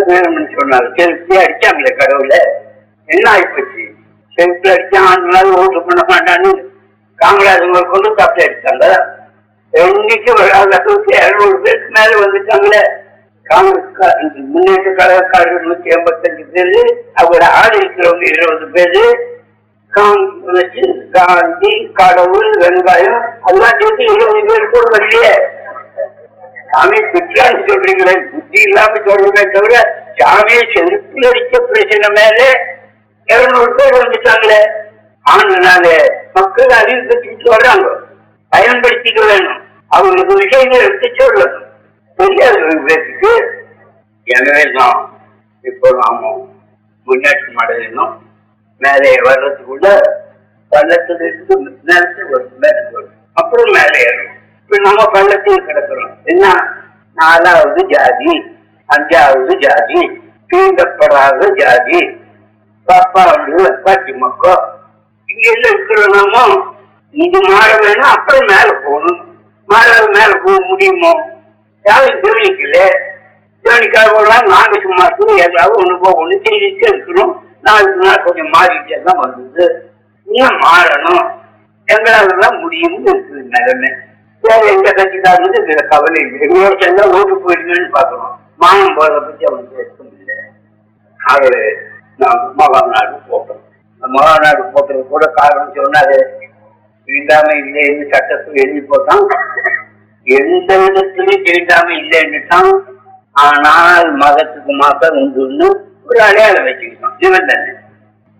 வேணும்னு சொன்னாங்க, செல்ஃபியே அடிச்சாங்களே கடவுள, என்ன ஆகிப்போச்சு? செல்ஃபில் அடிச்சா ஆண்டு ஓட்டு பண்ண மாட்டான்னு காமராஜர் கொண்டு தப்பி அடித்தாங்க. இன்னைக்கு 200 பேருக்கு மேல வந்துட்டாங்களே. காங்கிரஸ் முன்னேற்ற கழகக்காரர்கள் 185 பேரு, அவங்களோட ஆள் இருக்கிறவங்க 20 பேரு. காந்தி, கடவுள், வெங்காயம் அதெல்லாம் சேர்த்து 20 பேர் கூட வரலையே. சாமி பிற்றான்னு சொல்றீங்களே, புத்தி இல்லாம சொல்றீங்களே தவிர சாமியை செல்ஃபில் அடிச்ச பிரச்சனை மேல 200 பேர் வந்துட்டாங்களே. ஆனால மக்கள் அறிவுபடுத்திட்டு வர்றாங்க, பயன்படுத்திக்க வேணும். அவங்களுக்கு விஷயங்கள் எடுத்து சொல்லணும், தெரியாத பேருக்கு. எனவே தான் இப்போ நாம முன்னேற்றம் அடையணும். மேலே வர்றதுக்குள்ள பள்ளத்துல இருந்து நேரத்துக்கு வரும், மேலே வரும், அப்புறம் மேலே ஏறணும். இப்போ நம்ம பள்ளத்தில் கிடக்கிறோம். என்ன 4வது ஜாதி, 5வது ஜாதி, தீண்டப்படாத ஜாதி, பாப்பா வந்து அப்பாச்சி மக்கோ இங்க என்ன இருக்கிறோம்னா இது மாற வேணும், அப்புறம் மேல போகணும். மாறாத மேல போக முடியுமோ? யாரும் தெரிவிக்கல. தேவனிக்காக நாங்க சும்மா இருக்கணும், ஏதாவது ஒண்ணு போக ஒண்ணு தெரிவிக்க இருக்கிறோம். நாளுக்கு நாள் கொஞ்சம் மாறிட்டே தான் வந்தது. இன்னும் மாறணும், எங்களாலதான் முடியும்னு இருக்குது நிலைமை. வேற எந்த கட்சிக்காரனுக்கு இதுல கவலை இல்லை. விவசாயம் தான் ஓட்டு போயிடுங்கன்னு பாக்குறோம். மானம் போறதை பத்தி அவனுக்கு பேசணும் இல்லை. ஆகவே நான் மகாநாடு போட்டோம். மகாநாடு போட்டது கூட காரணம் சொன்னாரு தீண்டாம இல்லைன்னு சட்டத்துக்கு எழுதி போட்டான். எந்த விதத்திலையும் தீண்டாம இல்லைன்னுட்டான். ஆனால் மதத்துக்கு மாத்திரம் உண்டுன்னு ஒரு அடையாளம் வச்சுக்கிட்டான். இவன் தானே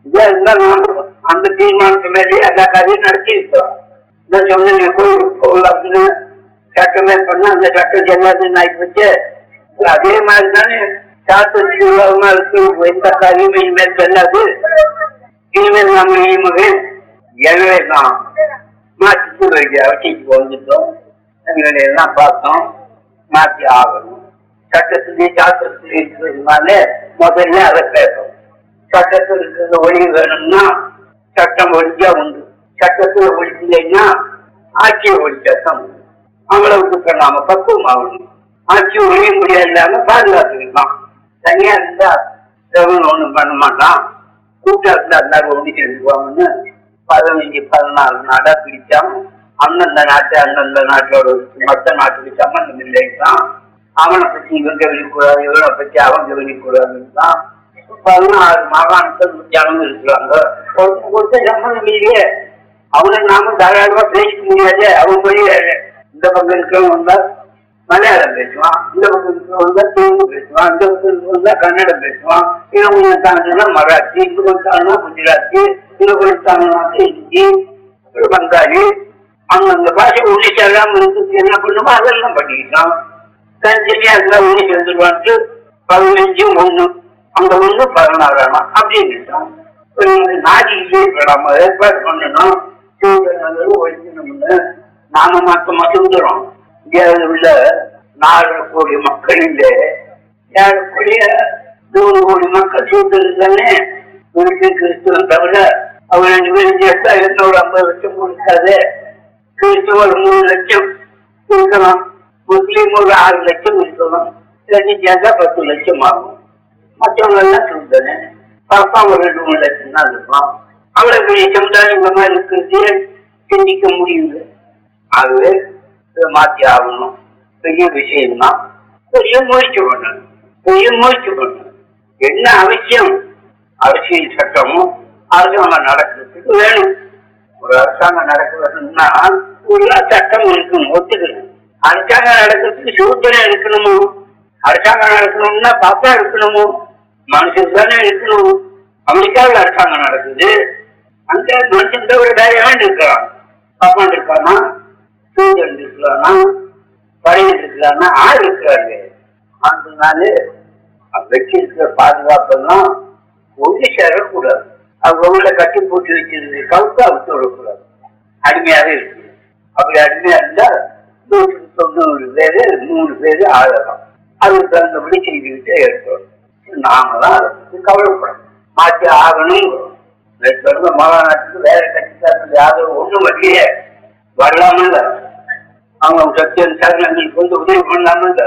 இதா இருந்தாலும் அந்த தீர்மானத்து மேலேயே எல்லா காரியம் நடத்திருக்கிறோம். நான் சொன்னேன் அப்படின்னு சட்டமே பண்ண அந்த சட்டம் எல்லாத்தையும் ஆகி போச்சு. அதே மாதிரி தானே சாத்திரமா இருக்கு. எந்த காரியம் இனிமேல் சொல்லாது. இனிமேல் நம்ம இனிமகள் எனவே தான் மாற்றி அவசியத்துக்கு வந்துட்டோம். எங்களை எல்லாம் பார்த்தோம், மாற்றி ஆகணும். சட்டத்திலேயே சாத்திரத்திலே இருக்கிறதுனால முதல்ல அதை பேசணும். சட்டத்தில் இருக்கிறத ஒழிய வேணும்னா சட்டம் ஒழிஞ்சா உண்டு, சட்டத்துல ஒழிக்கலைன்னா ஆட்சியை ஒழிக்கத்தான் அவங்களுக்கு நாம பக்குவம் ஆகணும். ஆட்சி ஒழிய முடியாது இல்லாம பாதுகாத்துக்கலாம். தனியா இருந்தா ஒண்ணும் பண்ண மாட்டான், கூட்டாளத்துல எல்லாரும் ஒழிச்சு எழுதுவாங்கன்னு 15-14 நாடா பிடிச்சாம அந்தந்த நாட்டை அந்தந்த நாட்டோட மற்ற நாட்டுக்கு சம்பந்தம் இல்லைதான். அவனை பத்தி இவன் கவனிக்கூடாது, இவனை பத்தி அவன் கவனிக்கூடாதுன்னு தான் 16 மாகாணத்தை வித்தியாசம் இருக்கிறாங்க. ஒருத்தர் சம்பந்தம் இல்லையே, அவனை நாம தாராளமா பேசிக்க முடியாது. அவன் மொழியா இந்த பக்கம் இருக்கிறவங்க வந்தா மலையாளம் பேசுவான், இந்த பக்கம் இருக்கிறவங்க வந்தா தெலுங்கு பேசுவான், இந்த பக்கம் இருக்கிறவங்க வந்தா கன்னடம் பேசுவான், இவன் கொஞ்சம் தாண்டினா மராத்தி, இது கொஞ்சம் தாண்டினா குஜராத்தி, இது கொஞ்சம் தாண்டினா ஹிந்தி, பங்காளி, அவங்க அந்த பாஷை ஒழிச்சாலாம் இருக்கு. என்ன பண்ணுமோ அதெல்லாம் பண்ணிக்கிட்டான். தனித்தனியா இருந்தா ஒழிச்சு வந்துடுவான்ட்டு 15-1 அந்த 1-16 அப்படின்னுட்டான். நாட்டிலேயே விடாம ஏற்பாடு பண்ணணும். ஒழிக்கணும்னு நாம மாத்தமா சொல்றோம். இந்தியாவில் உள்ள 4 கோடி மக்களில் 3 கோடி மக்கள் சூழ்நிலை கிறிஸ்துவன் தவிர அவர் 2 பேரும் சேர்த்தா 250 லட்சம் கொடுக்காது. கிறிஸ்துவ 3 லட்சம் இருக்கணும், முஸ்லீம் 6 லட்சம் இருக்கணும், எல்லாத்தையும் சேர்த்தா 10 லட்சம் ஆகும். மற்றவங்க எல்லாம் சூழ்நிலை பாப்பா ஒரு 2-3 லட்சம் தான் இருப்பான். அவ்வளவு பெரிய சமுதாயமா இருக்கிறது சிந்திக்க முடியுது. ஆகவே மாற்றி ஆகணும். பெரிய விஷயம்னா பெரிய முயற்சி பண்ணணும், பெரிய முயற்சி பண்ணணும். என்ன அவசியம்? அரசியல் சட்டமும் அரசாங்கம் நடக்கிறதுக்கு வேணும். ஒரு அரசாங்கம் நடக்கிறதுன்னா எல்லா சட்டமும் இருக்கணும், ஒத்துக்கணும். அரசாங்கம் நடக்கிறதுக்கு சூத்திரம் இருக்கணுமோ? அரசாங்கம் நடக்கணும்னா பாப்பா இருக்கணுமோ? மனுஷன் தானே இருக்கணும். அமெரிக்காவில் அரசாங்கம் நடக்குது, அங்க மனுஷன் தவிர வேற யாரும் இருக்கிறான். பாப்பான் இருக்கானா, சூரியன் இருக்கலாம்னா, படையன் இருக்கலாம்னா ஆள் இருக்கிறாங்க. அதனால வச்சிருக்கிற பாதுகாப்பெல்லாம் ஒன்று சேரக்கூடாது. அவங்க உங்களை கட்டி போட்டு வச்சிருந்து கவுத்தா விட்டு விடக்கூடாது. அடிமையாக இருக்கு. அப்படி அடிமையா இருந்தா 190 பேரு 3 பேரு ஆளலாம். அதுக்கு தகுந்தபடி செய்துக்கிட்டே இருக்கணும். நாமெல்லாம் கவலைப்படும் மாற்றி ஆகணும். மாகாணத்துக்கு வேற கட்சிக்காரர்கள் யாரும் ஒண்ணும் வழியே வரலாமல்ல, அவங்க சத்தியனுக்காக எங்களுக்கு வந்து உதவி பண்ணலாமல்ல,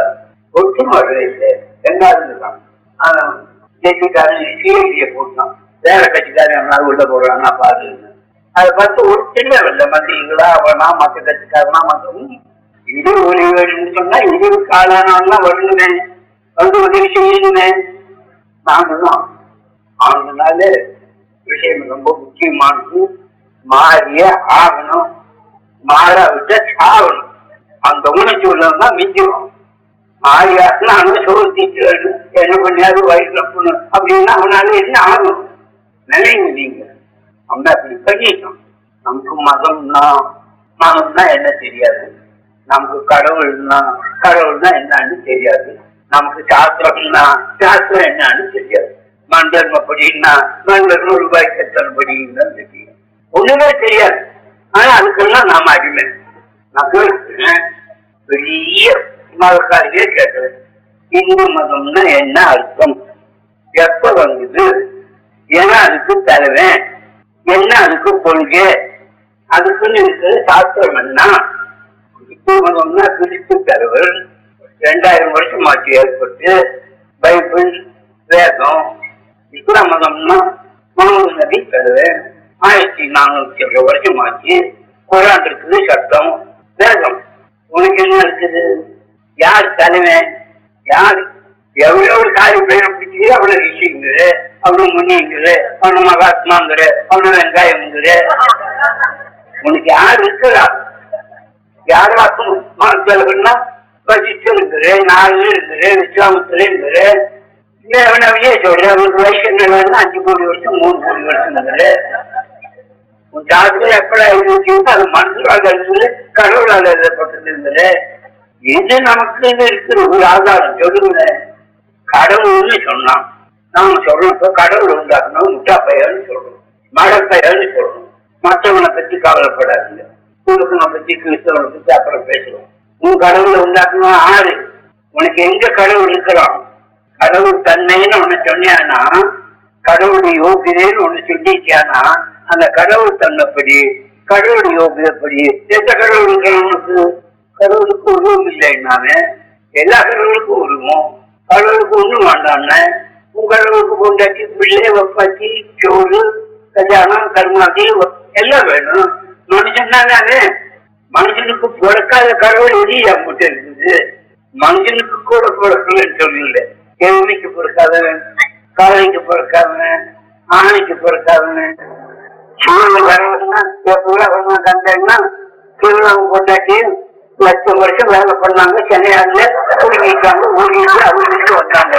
ஒற்றும் வரவே எங்காதுதான். ஆனா கட்சிக்காரன் சிஐடியை போட்டான், வேற கட்சிக்காரன் என்னாலும் உள்ள போடுறான்னா பாருங்க. அதை பார்த்து ஒரு தெரிய வரல, மத்தியங்களா அவனா மற்ற கட்சிக்காரனா மற்றவங்க இது உதவி வேணும்னு சொன்னா இது காலானாலாம் வருணுவேன் வந்து உதவி செய்யணுமே நாங்கதான். அதனால விஷயம் ரொம்ப முக்கியமானது. மாறிய ஆகணும், மாறாவிட்ட சாகணும். அந்த உணர்ச்சி உள்ளவங்க மிஞ்சிடும். மாறியாச்சுன்னா அவனை சோதிச்சு என்ன பண்ணியாவது வயிற்று போகணும் அப்படின்னா அவனால என்ன ஆகணும் நினைங்க. நீங்க அவனை அப்படி பண்ணிட்டோம். நமக்கு மதம்னா மதம்னா என்ன தெரியாது, நமக்கு கடவுள்னா கடவுள்னா என்னன்னு தெரியாது, நமக்கு சாஸ்திரம்னா சாஸ்திரம் என்னன்னு தெரியாது, மண்டர்ம படின்னா மண்டர் ரூபாய் கட்டணம் படின்னு தெரியும், ஒண்ணுமே தெரியாது. ஆனா அதுக்கெல்லாம் நாம அடிமை. நான் பெரிய மதக்காரியே கேட்கிறேன், இந்து மதம்னா என்ன அர்த்தம், எப்ப வந்தது, ஏன்னா அதுக்கு தலைவன் என்ன, அதுக்கு கொள்கை, அதுக்குன்னு இருக்கிற சாஸ்திரம் என்ன? இந்து மதம்னா கிறிஸ்து தலைவர் 2000 வருஷம் ஆட்சி ஏற்பட்டு பைபிள் வேதம். இஸ்லாம் மதம்னா முகமது நபி தலைவர் 1400 வருஷம் ஆச்சு. குரான் இருக்குது, சட்டம், வேதம். உனக்கு என்ன இருக்குது? யார் தலைவன், யார் எவ்வளவு காரியம் பேரம் பிடிக்குது, அவ்வளவு ரிஷிங்குது, அவ்வளவு முனிங்குது, அவனு மகாத்மாங்குது, அவனு வெங்காயம்ங்குது. உனக்கு யார் இருக்கிறா? யாராக்கும் தலைவர்னா வசிஷ்டங்குது, நாலு இருக்குது, விஸ்வாமத்துலங்குது. அவனவையே சொல்றேன், ஒரு வயசு என்ன 5 கோடி வருஷம் 3 கோடி வருஷம்ங்குது. உன் சாதனை எப்படா இருந்துச்சு, அது மனசுலாக இருந்தது, கடவுளால் எழுதப்பட்டது இருந்தது. எது நமக்கு இருக்கிற ஒரு ஆதாரம் சொல்லுங்க. கடவுள்னு சொன்னான் நாம சொல்றோம். இப்ப கடவுள் உண்டாக்குனா முட்டா பையன்னு சொல்றோம், மழை பையன்னு சொல்றோம். மற்றவனை பத்தி கவலைப்படாது. குழுக்கனை பத்தி கிறிஸ்தவனை பத்தி அப்புறம் பேசுவோம். உன் கடவுளை உண்டாக்குனா ஆறு, உனக்கு எங்க கடவுள் இருக்கிறான்? கடவுள் தன்னைன்னு ஒண்ணு சொன்னியானா, கடவுள் யோகிதேன்னு ஒண்ணு சொல்லிச்சானா, அந்த கடவுள் தன்னப்படி கடவுளுடைய உபயோகப்படி எந்த கடவுளும் கடவுளுக்கு உருவம் இல்லைன்னாவே எல்லா கடவுளுக்கும் உருவம் கடவுளுக்கு ஒன்றும் வேண்டாம்னா உன் கடவுளுக்கு கொண்டாட்டி பிள்ளை வப்பாச்சி சோறு கல்யாணம் கருமாதி எல்லாம் வேணும். மனுஷன்னாலே மனுஷனுக்கு பிறக்காத கடவுள் ஒளி என்கிட்ட இருக்குது. மனுஷனுக்கு கூட பிறக்கலன்னு சொல்லல. கேவனிக்கு பிறக்காதவன், காலைக்கு பிறக்காதவன், ஆணைக்கு பிறக்காதவன், சூழல் வரவன்னா வரணும் கண்டேன்னா திருவிழாவும் கொண்டாட்டியும் லட்சம் வருஷம் வேலை பண்ணாங்க. சென்னையாள ஊழிக்காங்க, ஊழிட்டு அவங்களுக்கு வந்தாங்க.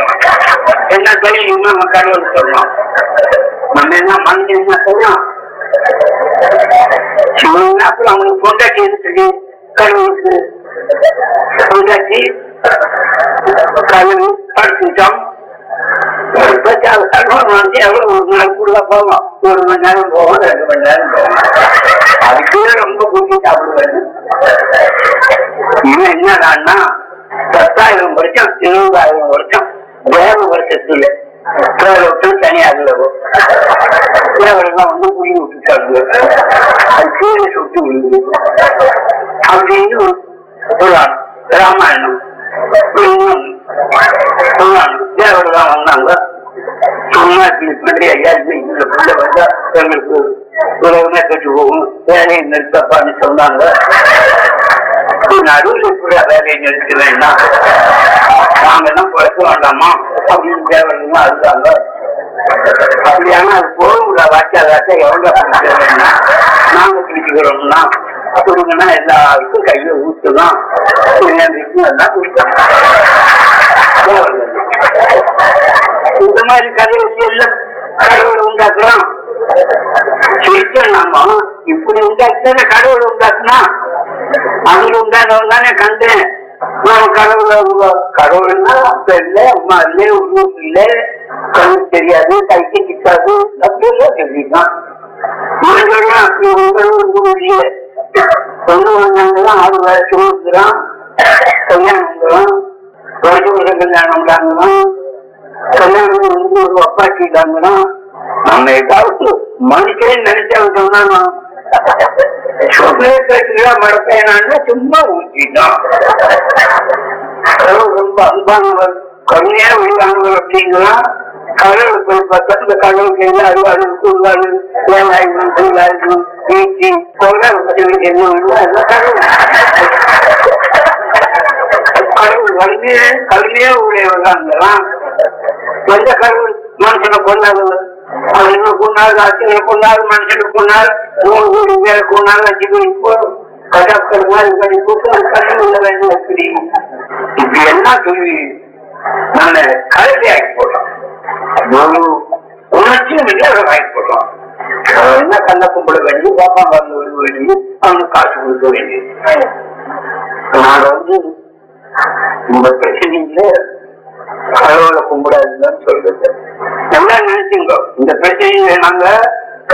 எல்லா தொழிலும் நம்ம கடவுள் சொல்லணும். நம்ம என்ன மனுஷன் சொல்லணும்? அப்புறம் அவங்களுக்கு கொண்டாட்டி இருக்குது கடவுளுக்கு. கொண்டாட்டி கடவுள் படிச்சுட்டோம். வந்து எவ்வளவு ஒரு நாள் கூட போவோம், ஒரு மணி நேரம் போவோம், 2 மணி நேரம் போவோம். அதுக்குள்ள ரொம்ப கூட்டி சாப்பிடுவாரு. இவன் என்னடான்னா 10,000 வருஷம் 70,000 வருஷம் வேற வருஷத்துல விட்டு தனியாக வந்து புளி விட்டு சாப்பிடுவாரு. அது கீழே சுட்டு விழுது அப்படின்னு புராணம், ராமாயணம் புராணம். தேவரெல்லாம் வந்தாங்க சும்மா இப்படி ஐயா எங்களுக்கு உறவுமே கட்டு போகும், வேலையை நிறுத்தப்பான்னு சொன்னாங்க. நடுவில் இருக்கிற வேலையை நிறுத்த வேண்டாம், நாங்கெல்லாம் குறைக்க வேண்டாமா அப்படின்னு தேவரெல்லாம் அழுதாங்க. அப்படியானா அது போகிற வாக்கா வாக்கா எவ்வளோ பிடிக்க வேண்டாம், நாங்க பிடிக்கிறோம்னா கொடுங்கன்னா எல்லாருக்கும் கையில ஊத்துதான் இந்த மாதிரி கதைகளுக்கு எல்லாம் கடவுள் உண்டாக்குறோம். நாம இப்படி உண்டாக்குதானே கடவுள் உண்டாக்குனா அதுல உண்டானவன் தானே கண்டேன். நாம கடவுளை கடவுள்னா அப்ப இல்லை அம்மா இல்லை உருவம் இல்லை, கண்ணு தெரியாது, கைக்கு கிட்டாது அப்படிலாம் தெரியுதான். கடவுள் சொந்தம் ஆறு வயசுலாம் கல்யாணம் வருஷம் கல்யாணம் தாங்கலாம், கல்யாணம் வந்து ஒரு அப்பாச்சி தாங்கலாம். நம்ம ஏதாவது மனுஷனே நினைச்சா விட்டோம்னா மடப்பேனான்னு சும்மா ஊற்றிட்டோம். கடவுள் ரொம்ப அன்பானவர், கம்மியா உண்டானவர் அப்படின்னா கடவுள் போய் பார்த்தா இந்த கடவுளுக்கு என்ன அறுவாடு கூறுவாடு வேலாயுதம் தொழிலாளர்கள் வீச்சு கொள்ளுக்கு என்ன கடவுள் வலிமைய கல்வியே உடையவர்களாம். எந்த கடவுள் மனுஷனை கொண்டாடுவது? மனுஷனை கொண்டாடு, ஆட்சிகளை கொண்டாடு, மனுஷனை கொண்டாடு, 3 கோடி வேலை கொண்டாடு, 5 கோடி போடும் கட்டாக்கள் மாதிரி கூட்டம் கல்வி உள்ள வேண்டும். எப்படி இப்படி எல்லாம் சொல்லி நாம கல்வி ஆகி போட்டோம். உணர்ச்சியும் இல்லை, அதை வாங்கி போட்டோம். என்ன கல்ல கும்பிட வேண்டி பாப்பா பார்த்து விழுக வேண்டி அவனுக்கு காசு கொடுக்க வேண்டி. நான் வந்து இந்த பிரச்சனையில கடவுளை கும்பிடாதுதான் சொல்றது. நல்லா நினைச்சுங்க, இந்த பிரச்சனையில நாங்க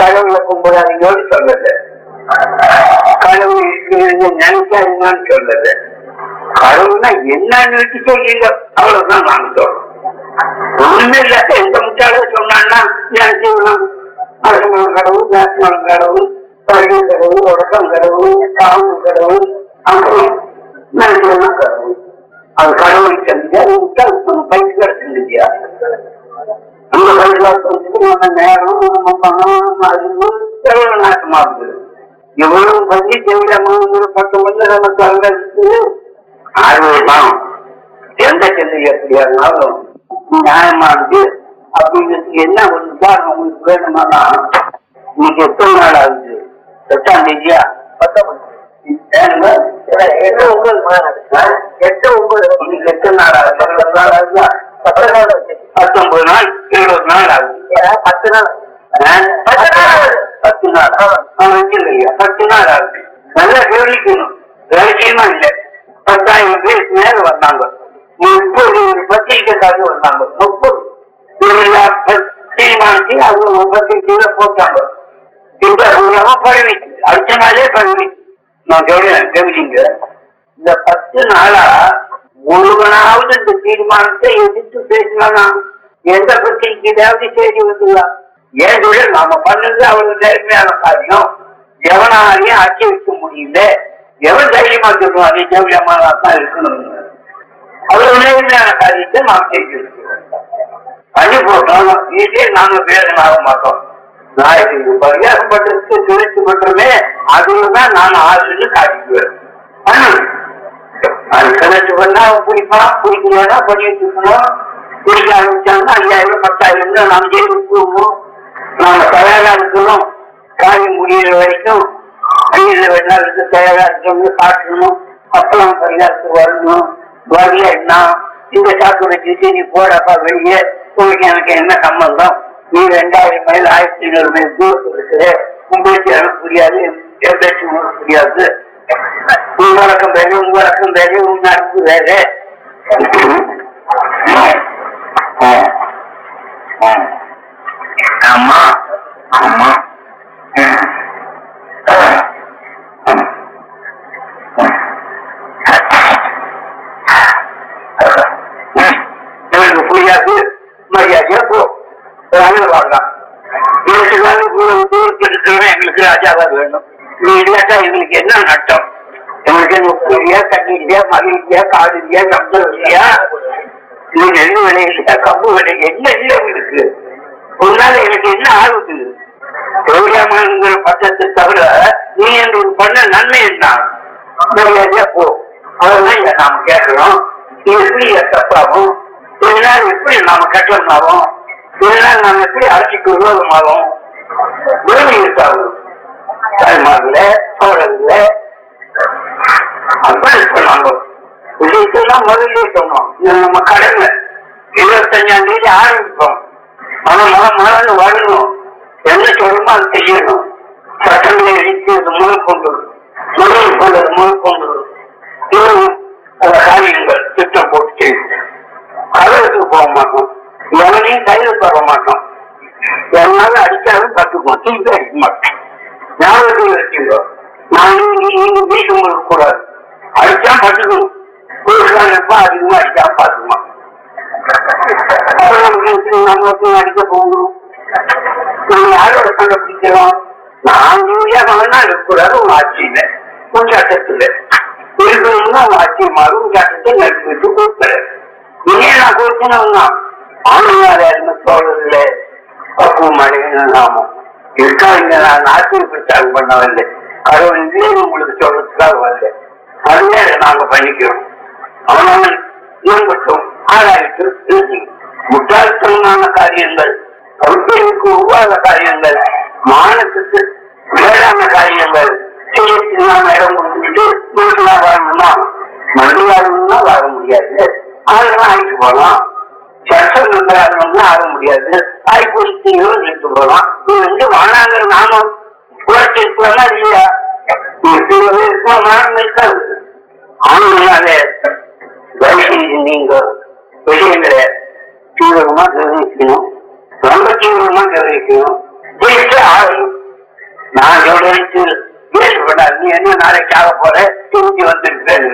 கடவுளை கும்பிடாதீங்கன்னு சொல்றது, கடவுள் இருக்கிறது நினைக்காதீங்கன்னு சொல்றது. கடவுள்னா என்ன நினைச்சு சொல்றீங்க அவ்வளவுதான் நாங்க சொல்றோம். ஒண்ணுமே இல்லாத எந்த முட்டாள சொன்னான்னா நினைச்சுக்கலாம் அரசமான கடவுள், நேசமான கடவுள், பழக கடவுள், உடக்கம் கடவுள், தாழ்வு கடவுள், அப்புறம் நினைச்சுலாம் கடவுள். அது கடவுளை செஞ்சால் முட்டாள் பயிற்சி கிடைச்சிருந்தியா? நம்ம கடவுள் நம்ம நேரம் நம்ம பணம் அதுவும் எவ்வளவு நாசமா இருக்குது. எவ்வளவு பஞ்சு தேவையான 10 மணி நம்ம கடவுளுக்கு 60 பணம் எந்த சென்னை எப்படியா இருந்தாலும் நியாயமா இருக்கு அப்படிங்கிறது. என்ன ஒரு உதாரணம் உங்களுக்கு வேணுமானா, இன்னைக்கு 8 நாள் ஆகுது, 8ஆம் தேதியா 8 நாள் ஆகுது, 19 நாள் 20 நாள் ஆகுது, 10 நாள் இல்லையா 10 நாள் ஆகுது. நல்லா கவனிக்கணும், வேலைக்கியமா இல்லை. 10,000 பேர் நேரம் வந்தாங்க, 30 பத்திரிகைக்காக வந்தாங்க, 30 தீர்மானிச்சு அது 9 கீழே போட்டாங்க. பரவி அடுத்த நாளே பரவி நான் கவனிங்க. இந்த 10 நாளா ஒருவனாவது இந்த தீர்மானத்தை எதிர்த்து பேசினா எந்த பத்திரிகையாவது செய்தி வந்துடலாம். ஏன் நாம பண்ணது அவ்வளவு நேர்மையான காரியம், எவனாலையும் ஆக்கி வைக்க முடியல. எவன் தைரியமா சொல்லுவோம் அதே ஜவியமானதான் இருக்கணும். அவருடைய காரியத்தை நாம் செய்திருக்கிறோம். அணி போட்டோம் ஈஸியே நாம வேதனாக மாட்டோம். நான் இது பரிகாரம் பண்றதுக்கு துணைச்சு பண்றமே அதுலதான் நான் ஆளுன்னு காட்டிக்குவேன். அது கணக்கு பண்ணா அவன் குடிப்பான், குடிக்கலைன்னா பண்ணிட்டு இருக்கணும். குடிக்க ஆரம்பிச்சாங்கன்னா 5000 10,000 நாம ஜெயிலுக்கு போகணும். நாம தயாரா இருக்கணும். காரியம் முடிகிற வரைக்கும் வெளிநாட்டுக்கு தயாரா இருக்கணும்னு காட்டணும். அப்பெல்லாம் பரிகாரத்துக்கு வரணும். வரலன்னா இந்த சாப்பிட வச்சு நீ போறப்பா வெளியே உங்களுக்கு எனக்கு என்ன சம்பந்தம்? நீ 2000 மைல் 1500 மைல் தூரத்தில் இருக்குது. உங்களுக்கு எனக்கு புரியாது, எப்படியாச்சும் உங்களுக்கு புரியாது. உங்களுக்கும் வேலை உங்களுக்கும் வேலை உங்க நாட்டுக்கு வேலை. ஆமா ஆமா புரியாது. மரியாதையா போகலாம். எங்களுக்கு ராஜாவா வேணும். நீ இல்லாட்டா எங்களுக்கு என்ன நட்டம்? எங்களுக்கு நொப்பியா, தண்ணி இல்லையா, மகி இல்லையா, காடு இல்லையா, சம்பளம் இல்லையா, நெல் விலை இல்லையா, கம்பு விலை என்ன இல்லை எங்களுக்கு? உன்னால எனக்கு என்ன ஆகுது? கௌரியாமங்கிற பட்டத்தை தவிர நீ என்று பண்ண நன்மை என்ன? மரியாதையா போ. அதெல்லாம் இதை நாம கேட்கிறோம். நீ எப்படி தப்பாகும்? இதனால் எப்படி நாம கட்டணமாகும்? இதனால் நாம் எப்படி அரசுக்கு விரோதமாகும்? உரிமை இருக்காகும். தாய்மார்கள சோழர்கள அப்படி சொன்னாங்க. விஷயத்தான் முதல்ல சொன்னோம். இது நம்ம கடமை. 25ஆம் தேதி ஆரம்பிப்போம். நம்ம மழை மழைன்னு வரணும். என்ன சொல்லணுமோ அது செய்யணும். சட்டங்களை இடித்து அது முழுக்கொண்டு முழுக்கொண்டு அது முழுக்கொண்டு இன்னும் அந்த காரியங்கள் திட்டம் போட்டு செய்யணும். கலருக்கு போக மாட்டோம். எவனையும் கையில் போக மாட்டோம். எவனால அடிச்சாலும் கற்றுக்கோம். தீர்த்து அடிக்க மாட்டோம். ஞாபகத்தில் வச்சுக்கிறோம். நானும் நீங்க வீசுங்களுக்கு கூடாது. அடிச்சா பட்டுக்கணும். குழுக்கானப்பா அதிகமா அடிச்சா பார்த்துமா நம்மளுக்கும் அடிக்க போகணும். நம்ம யாரோட கண்டுபிடிக்கிறோம்? நாங்களும் எவனா இருக்கக்கூடாது. உங்க ஆட்சியில உன் சட்டத்துல இருக்கணும்னா உங்க ஆட்சியை மாறும். உங்க சட்டத்தை நடத்தி கொடுக்கல நீங்க நான் கொடுத்தனா ஆணையாள சோழர்கள பக்குவம் அடையணும். நாமும் இருக்கா இங்க நான் ஆச்சரியப்படுத்தாங்க பண்ணவில்லை. கடவுள் இதே உங்களுக்கு சொல்றதுக்காக வரல. அதுவே நாங்க பண்ணிக்கிறோம். அவனால் இயங்கட்டும் ஆளாயிட்டு எழுதி முட்டாள்தனமான காரியங்கள், கவிதைக்கு உருவாத காரியங்கள், மானத்துக்கு வேளாண் காரியங்கள் செய்யலாம். இடம் கொடுத்துக்கிட்டு மனுஷனாக வாழணுமா? மனிதனா வாழ முடியாது. அதெல்லாம் ஆகிட்டு போகலாம். சட்டம்னா ஆக முடியாது. ஆய்வுகளும் நிறுத்து போகலாம். நீ வந்து வானாங்கிற நாமம் புரட்சி இருக்கலாமா இல்லையா? இருக்கா வானம் இருக்காது. ஆனால நீங்க விஷயங்களை தீவிரமா கவனிக்கணும். ரொம்ப தீவிரமா கவனிக்கணும். நான் கவனித்து ஏற்படாது. நீ என்ன நாளைக்கு ஆக போற? திரும்பி வந்திருக்கேன்.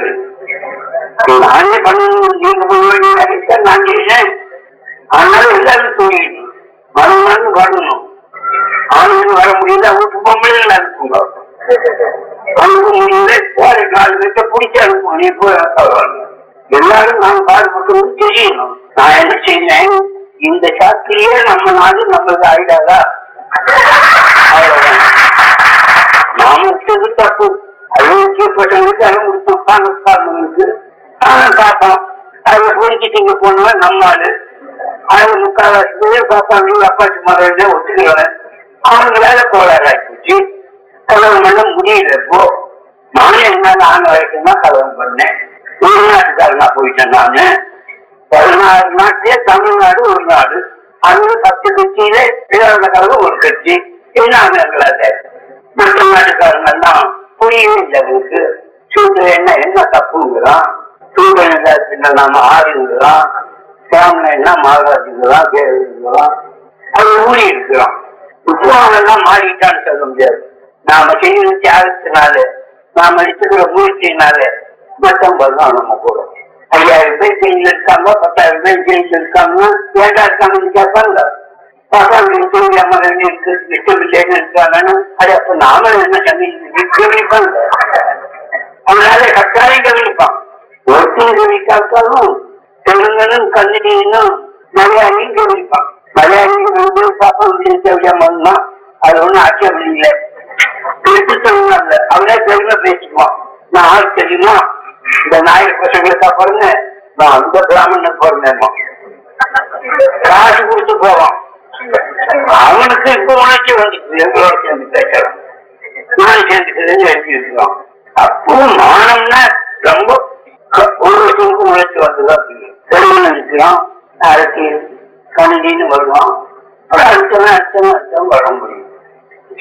நானே பண்ணணும். நீங்க போய் நான் செய்யேன். அதனால எல்லாரும் தூங்கிடும். மறுநாள் வரணும். அவனுக்கு வர முடியல. அவனுக்கு பொம்பளை அனுப்புங்க. அவனுக்கு முடியல. வேற காலத்தை பிடிச்சி அனுப்புங்க. நீ போய் பரவாயில்ல. எல்லாரும் நாங்க பாடுபட்டு தெரியணும். நான் என்ன செய்யேன்? இந்த சாத்திரியே நம்ம நாடு நம்மளுக்கு ஆயிடாதா? நாம இருக்கிறது தப்பு. அலுவலகப்பட்டவங்களுக்கு அனுப்பிடுத்தோம். காரணக்காரங்களுக்கு பார்ப்போம். அதை புரிஞ்சுட்டு இங்க போனோம்னா நம்மளால அது முக்கால்வாசி பேர் பார்ப்பாங்க. அப்பா சும்மா ஒத்துக்கிறேன். அவங்களால கோளாறாச்சு. கலவரம் பண்ண முடியலப்போ நானே என்னால ஆன வரைக்கும் தான் கலவரம் பண்ணேன். தமிழ்நாட்டுக்காரனா போயிட்டேன். நானு 16 நாட்டிலே தமிழ்நாடு ஒரு நாடு. அதுல 10 கட்சியில இல்லாதவர்களும் ஒரு கட்சி. என்னாங்க தமிழ்நாட்டுக்காரங்க தான் புரியவே இல்லை. அவனுக்கு சூழ்நிலை என்ன என்ன தப்புங்கிறான். சூழ்நிலை பின்ன நாம ஆறுங்கிறான். சாமனை என்ன மாகாஜிங்கிறான், தேவைங்கிறான். அது ஊறி இருக்கிறான். இப்போ அவனெல்லாம் மாறிட்டான்னு சொல்ல முடியாது. நாம செய்யற தியாகத்தினால, நாம எடுத்துக்கிற முயற்சியினால மொத்தம் வருவான். நம்ம கூட 5000 பேர் ஜெயில இருக்காங்க, 10,000 பேர் ஜெயில இருக்காங்க. ஏண்டா இருக்காங்கன்னு கேட்பாங்க. நாமளும் என்ன கவனிப்பான், அவனால கட்டாயம் கவனிப்பான். ஒருத்தரும் கவனிக்காட்டாலும் தெலுங்கனும் கன்னடியனும் மலையாளியும் கவனிப்பான். மலையாளியும் பார்க்க முடியல, அது ஒண்ணும் ஆட்சேபம் இல்லை, பேசுவாங்கல்ல, அவனே தெலுங்க பேசுவான். நான் ஆள் தெரியுமா, இந்த நாயர் பசங்களுக்கா பிறந்தேன், நான் அந்த பிராமண பிறந்தேம்மா, காசு கொடுத்து போவான். அவனுக்கு இப்ப உணர்ச்சி வந்துச்சு, எங்களோட சேர்ந்து பேசலாம், நான் சேர்ந்துக்கிறேன்னு எழுதியிருக்கிறோம். அப்போ மானம்னா ரொம்ப ஒரு வருஷத்துக்கு உணர்ச்சி வந்துதான் தெலுங்கு இருக்கிறோம், அரசியல் கணினின்னு வருவான், அர்த்தம் அர்த்தம் அர்த்தம் வர முடியும்.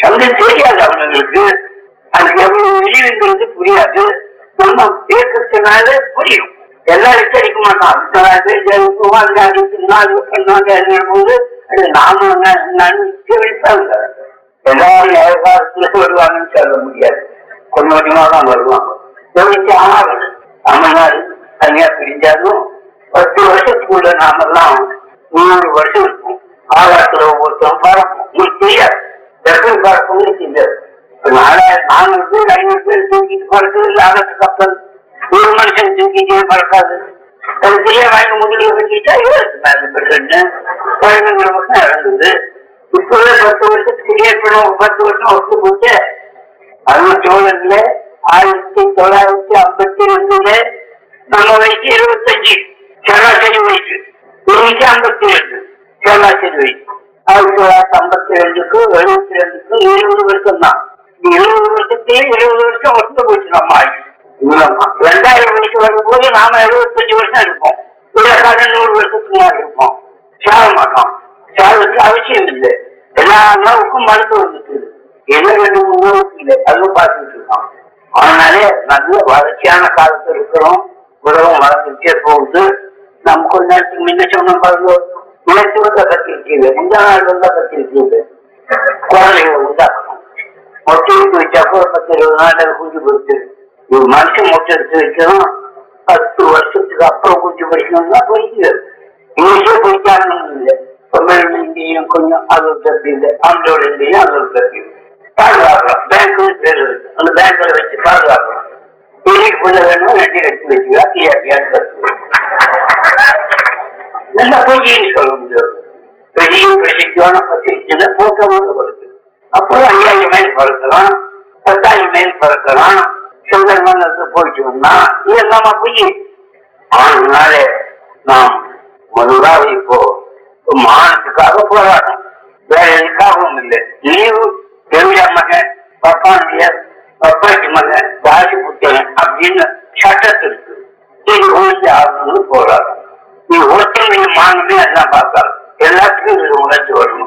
சந்தை தெரியாது அவனுங்களுக்கு, அது எவ்வளவு வெளியுங்கிறது புரியாது. நம்ம கேட்கறதுனால புரியும், எல்லாம் எச்சரிக்க மாட்டான். அது நாம கேள்விப்பாங்க, எல்லாரும் எதிர்காலத்துல வருவாங்கன்னு சொல்ல முடியாது, கொஞ்சம் கொஞ்சமாக தான் வருவாங்க. எவ்வளவு ஆகணும், தமிழ்நாடு தனியா பிரிஞ்சாலும் 10 வருஷத்துக்குள்ள நாமெல்லாம் 300 வருஷம் இருக்கும். ஆகாரத்துல ஒவ்வொருத்தரும் பார்ப்போம், உங்களுக்கு தெரியாது, எப்படி பார்ப்போம்னு தெரியாது. 400 பேர் 500 பேர் தூக்கிட்டு பறக்குது, இல்லை ஆகத்துக்கு அப்புறம் ஒரு மனுஷன் தூக்கிட்டே பறக்காது. அது தெரியாம வாங்க முதலீடு பண்ணிக்கிட்டா 20% குழந்தைங்களை மட்டும் இறங்குது. இப்பவே 10 வருஷத்துக்கு ஏற்படும், 10 வருஷம் ஒத்து போச்சு. அதுவும் சோழன்ல 1952 நம்ம வயசு 25, சராசரி வயசு இன்னைக்கு 52, சராசரி வயசு 1952க்கு 72க்கு 70 வருஷம் தான். 70 வருஷத்தையே 70 வருஷம் ஒத்து போச்சு நம்ம ஆகி. 2000 மணிக்கு வரும்போது நாம 75 வருஷம் இருப்போம், உலக 100 வருஷத்துக்கு மேல இருப்போம். சாக மாட்டோம், சாவுக்கு அவசியம் இல்லை. எல்லா அளவுக்கும் மருந்து வந்துட்டு எது 2 3 இல்லை, அதுவும் பார்த்துட்டு இருக்கோம். அதனாலே நல்ல வளர்ச்சியான காலத்து இருக்கிறோம், உலகம் வளர்ந்துட்டே போகுது. நம்ம கொஞ்ச நேரத்துக்கு முன்ன சொன்ன பாருங்க, இலக்குவதை கத்திருக்கீங்க, முந்தா நாள் வந்தா கத்திருக்கீங்க, குழந்தைகளை உண்டாக்கணும். மொட்டைக்கு வச்சா கூட 10 20 நாள் குஞ்சு பொறுத்து, ஒரு மனுஷன் மொட்டை எடுத்து வைக்கிறோம், 10 வருஷத்துக்கு அப்புறம் குஞ்சு பொறிக்கணும்னா பொறிக்கிறது. இங்கிலீஷே பொறிக்காரணும் இல்லை, தமிழ் இந்தியும் கொஞ்சம் அது ஒரு தப்பி இல்லை, ஆங்கிலோட இந்தியும் அது ஒரு தப்பி இல்லை. பாதுகாக்கலாம், பேங்க்கு பேர் இருக்கு, அந்த பேங்க்ல வச்சு பாதுகாக்கலாம். வீட்டுக்கு புள்ள வேணும், ரெண்டி எடுத்து வச்சுக்கா, கிளியாக்கியான்னு கற்றுக்கணும், நல்லா பொய்யின்னு சொல்ல முடியாது. பெரிய பிரசித்தியான பத்திரிகையில போட்டவங்க வருது, அப்போ 5000 மேல் பறக்கலாம், 10,000 மேல் பறக்கலாம். சுந்தரமான போயிட்டோம்னா இதெல்லாமா பொய். அதனால நாம் முதலாவது இப்போ மானத்துக்காக போராடும், வேற எதுக்காகவும் இல்லை. லீவு பெரியா மகன், பப்பாண்டியர், பப்பாட்டி மகன், தாசி புத்தகன் அப்படின்னு சட்டத்திற்கு இது உழைச்சி ஆகணும்னு போராடும். நீ ஒருத்தன் மானமே எல்லாம் பார்த்தாலும் எல்லாத்துக்கும் இது உழைச்சி வரணும்.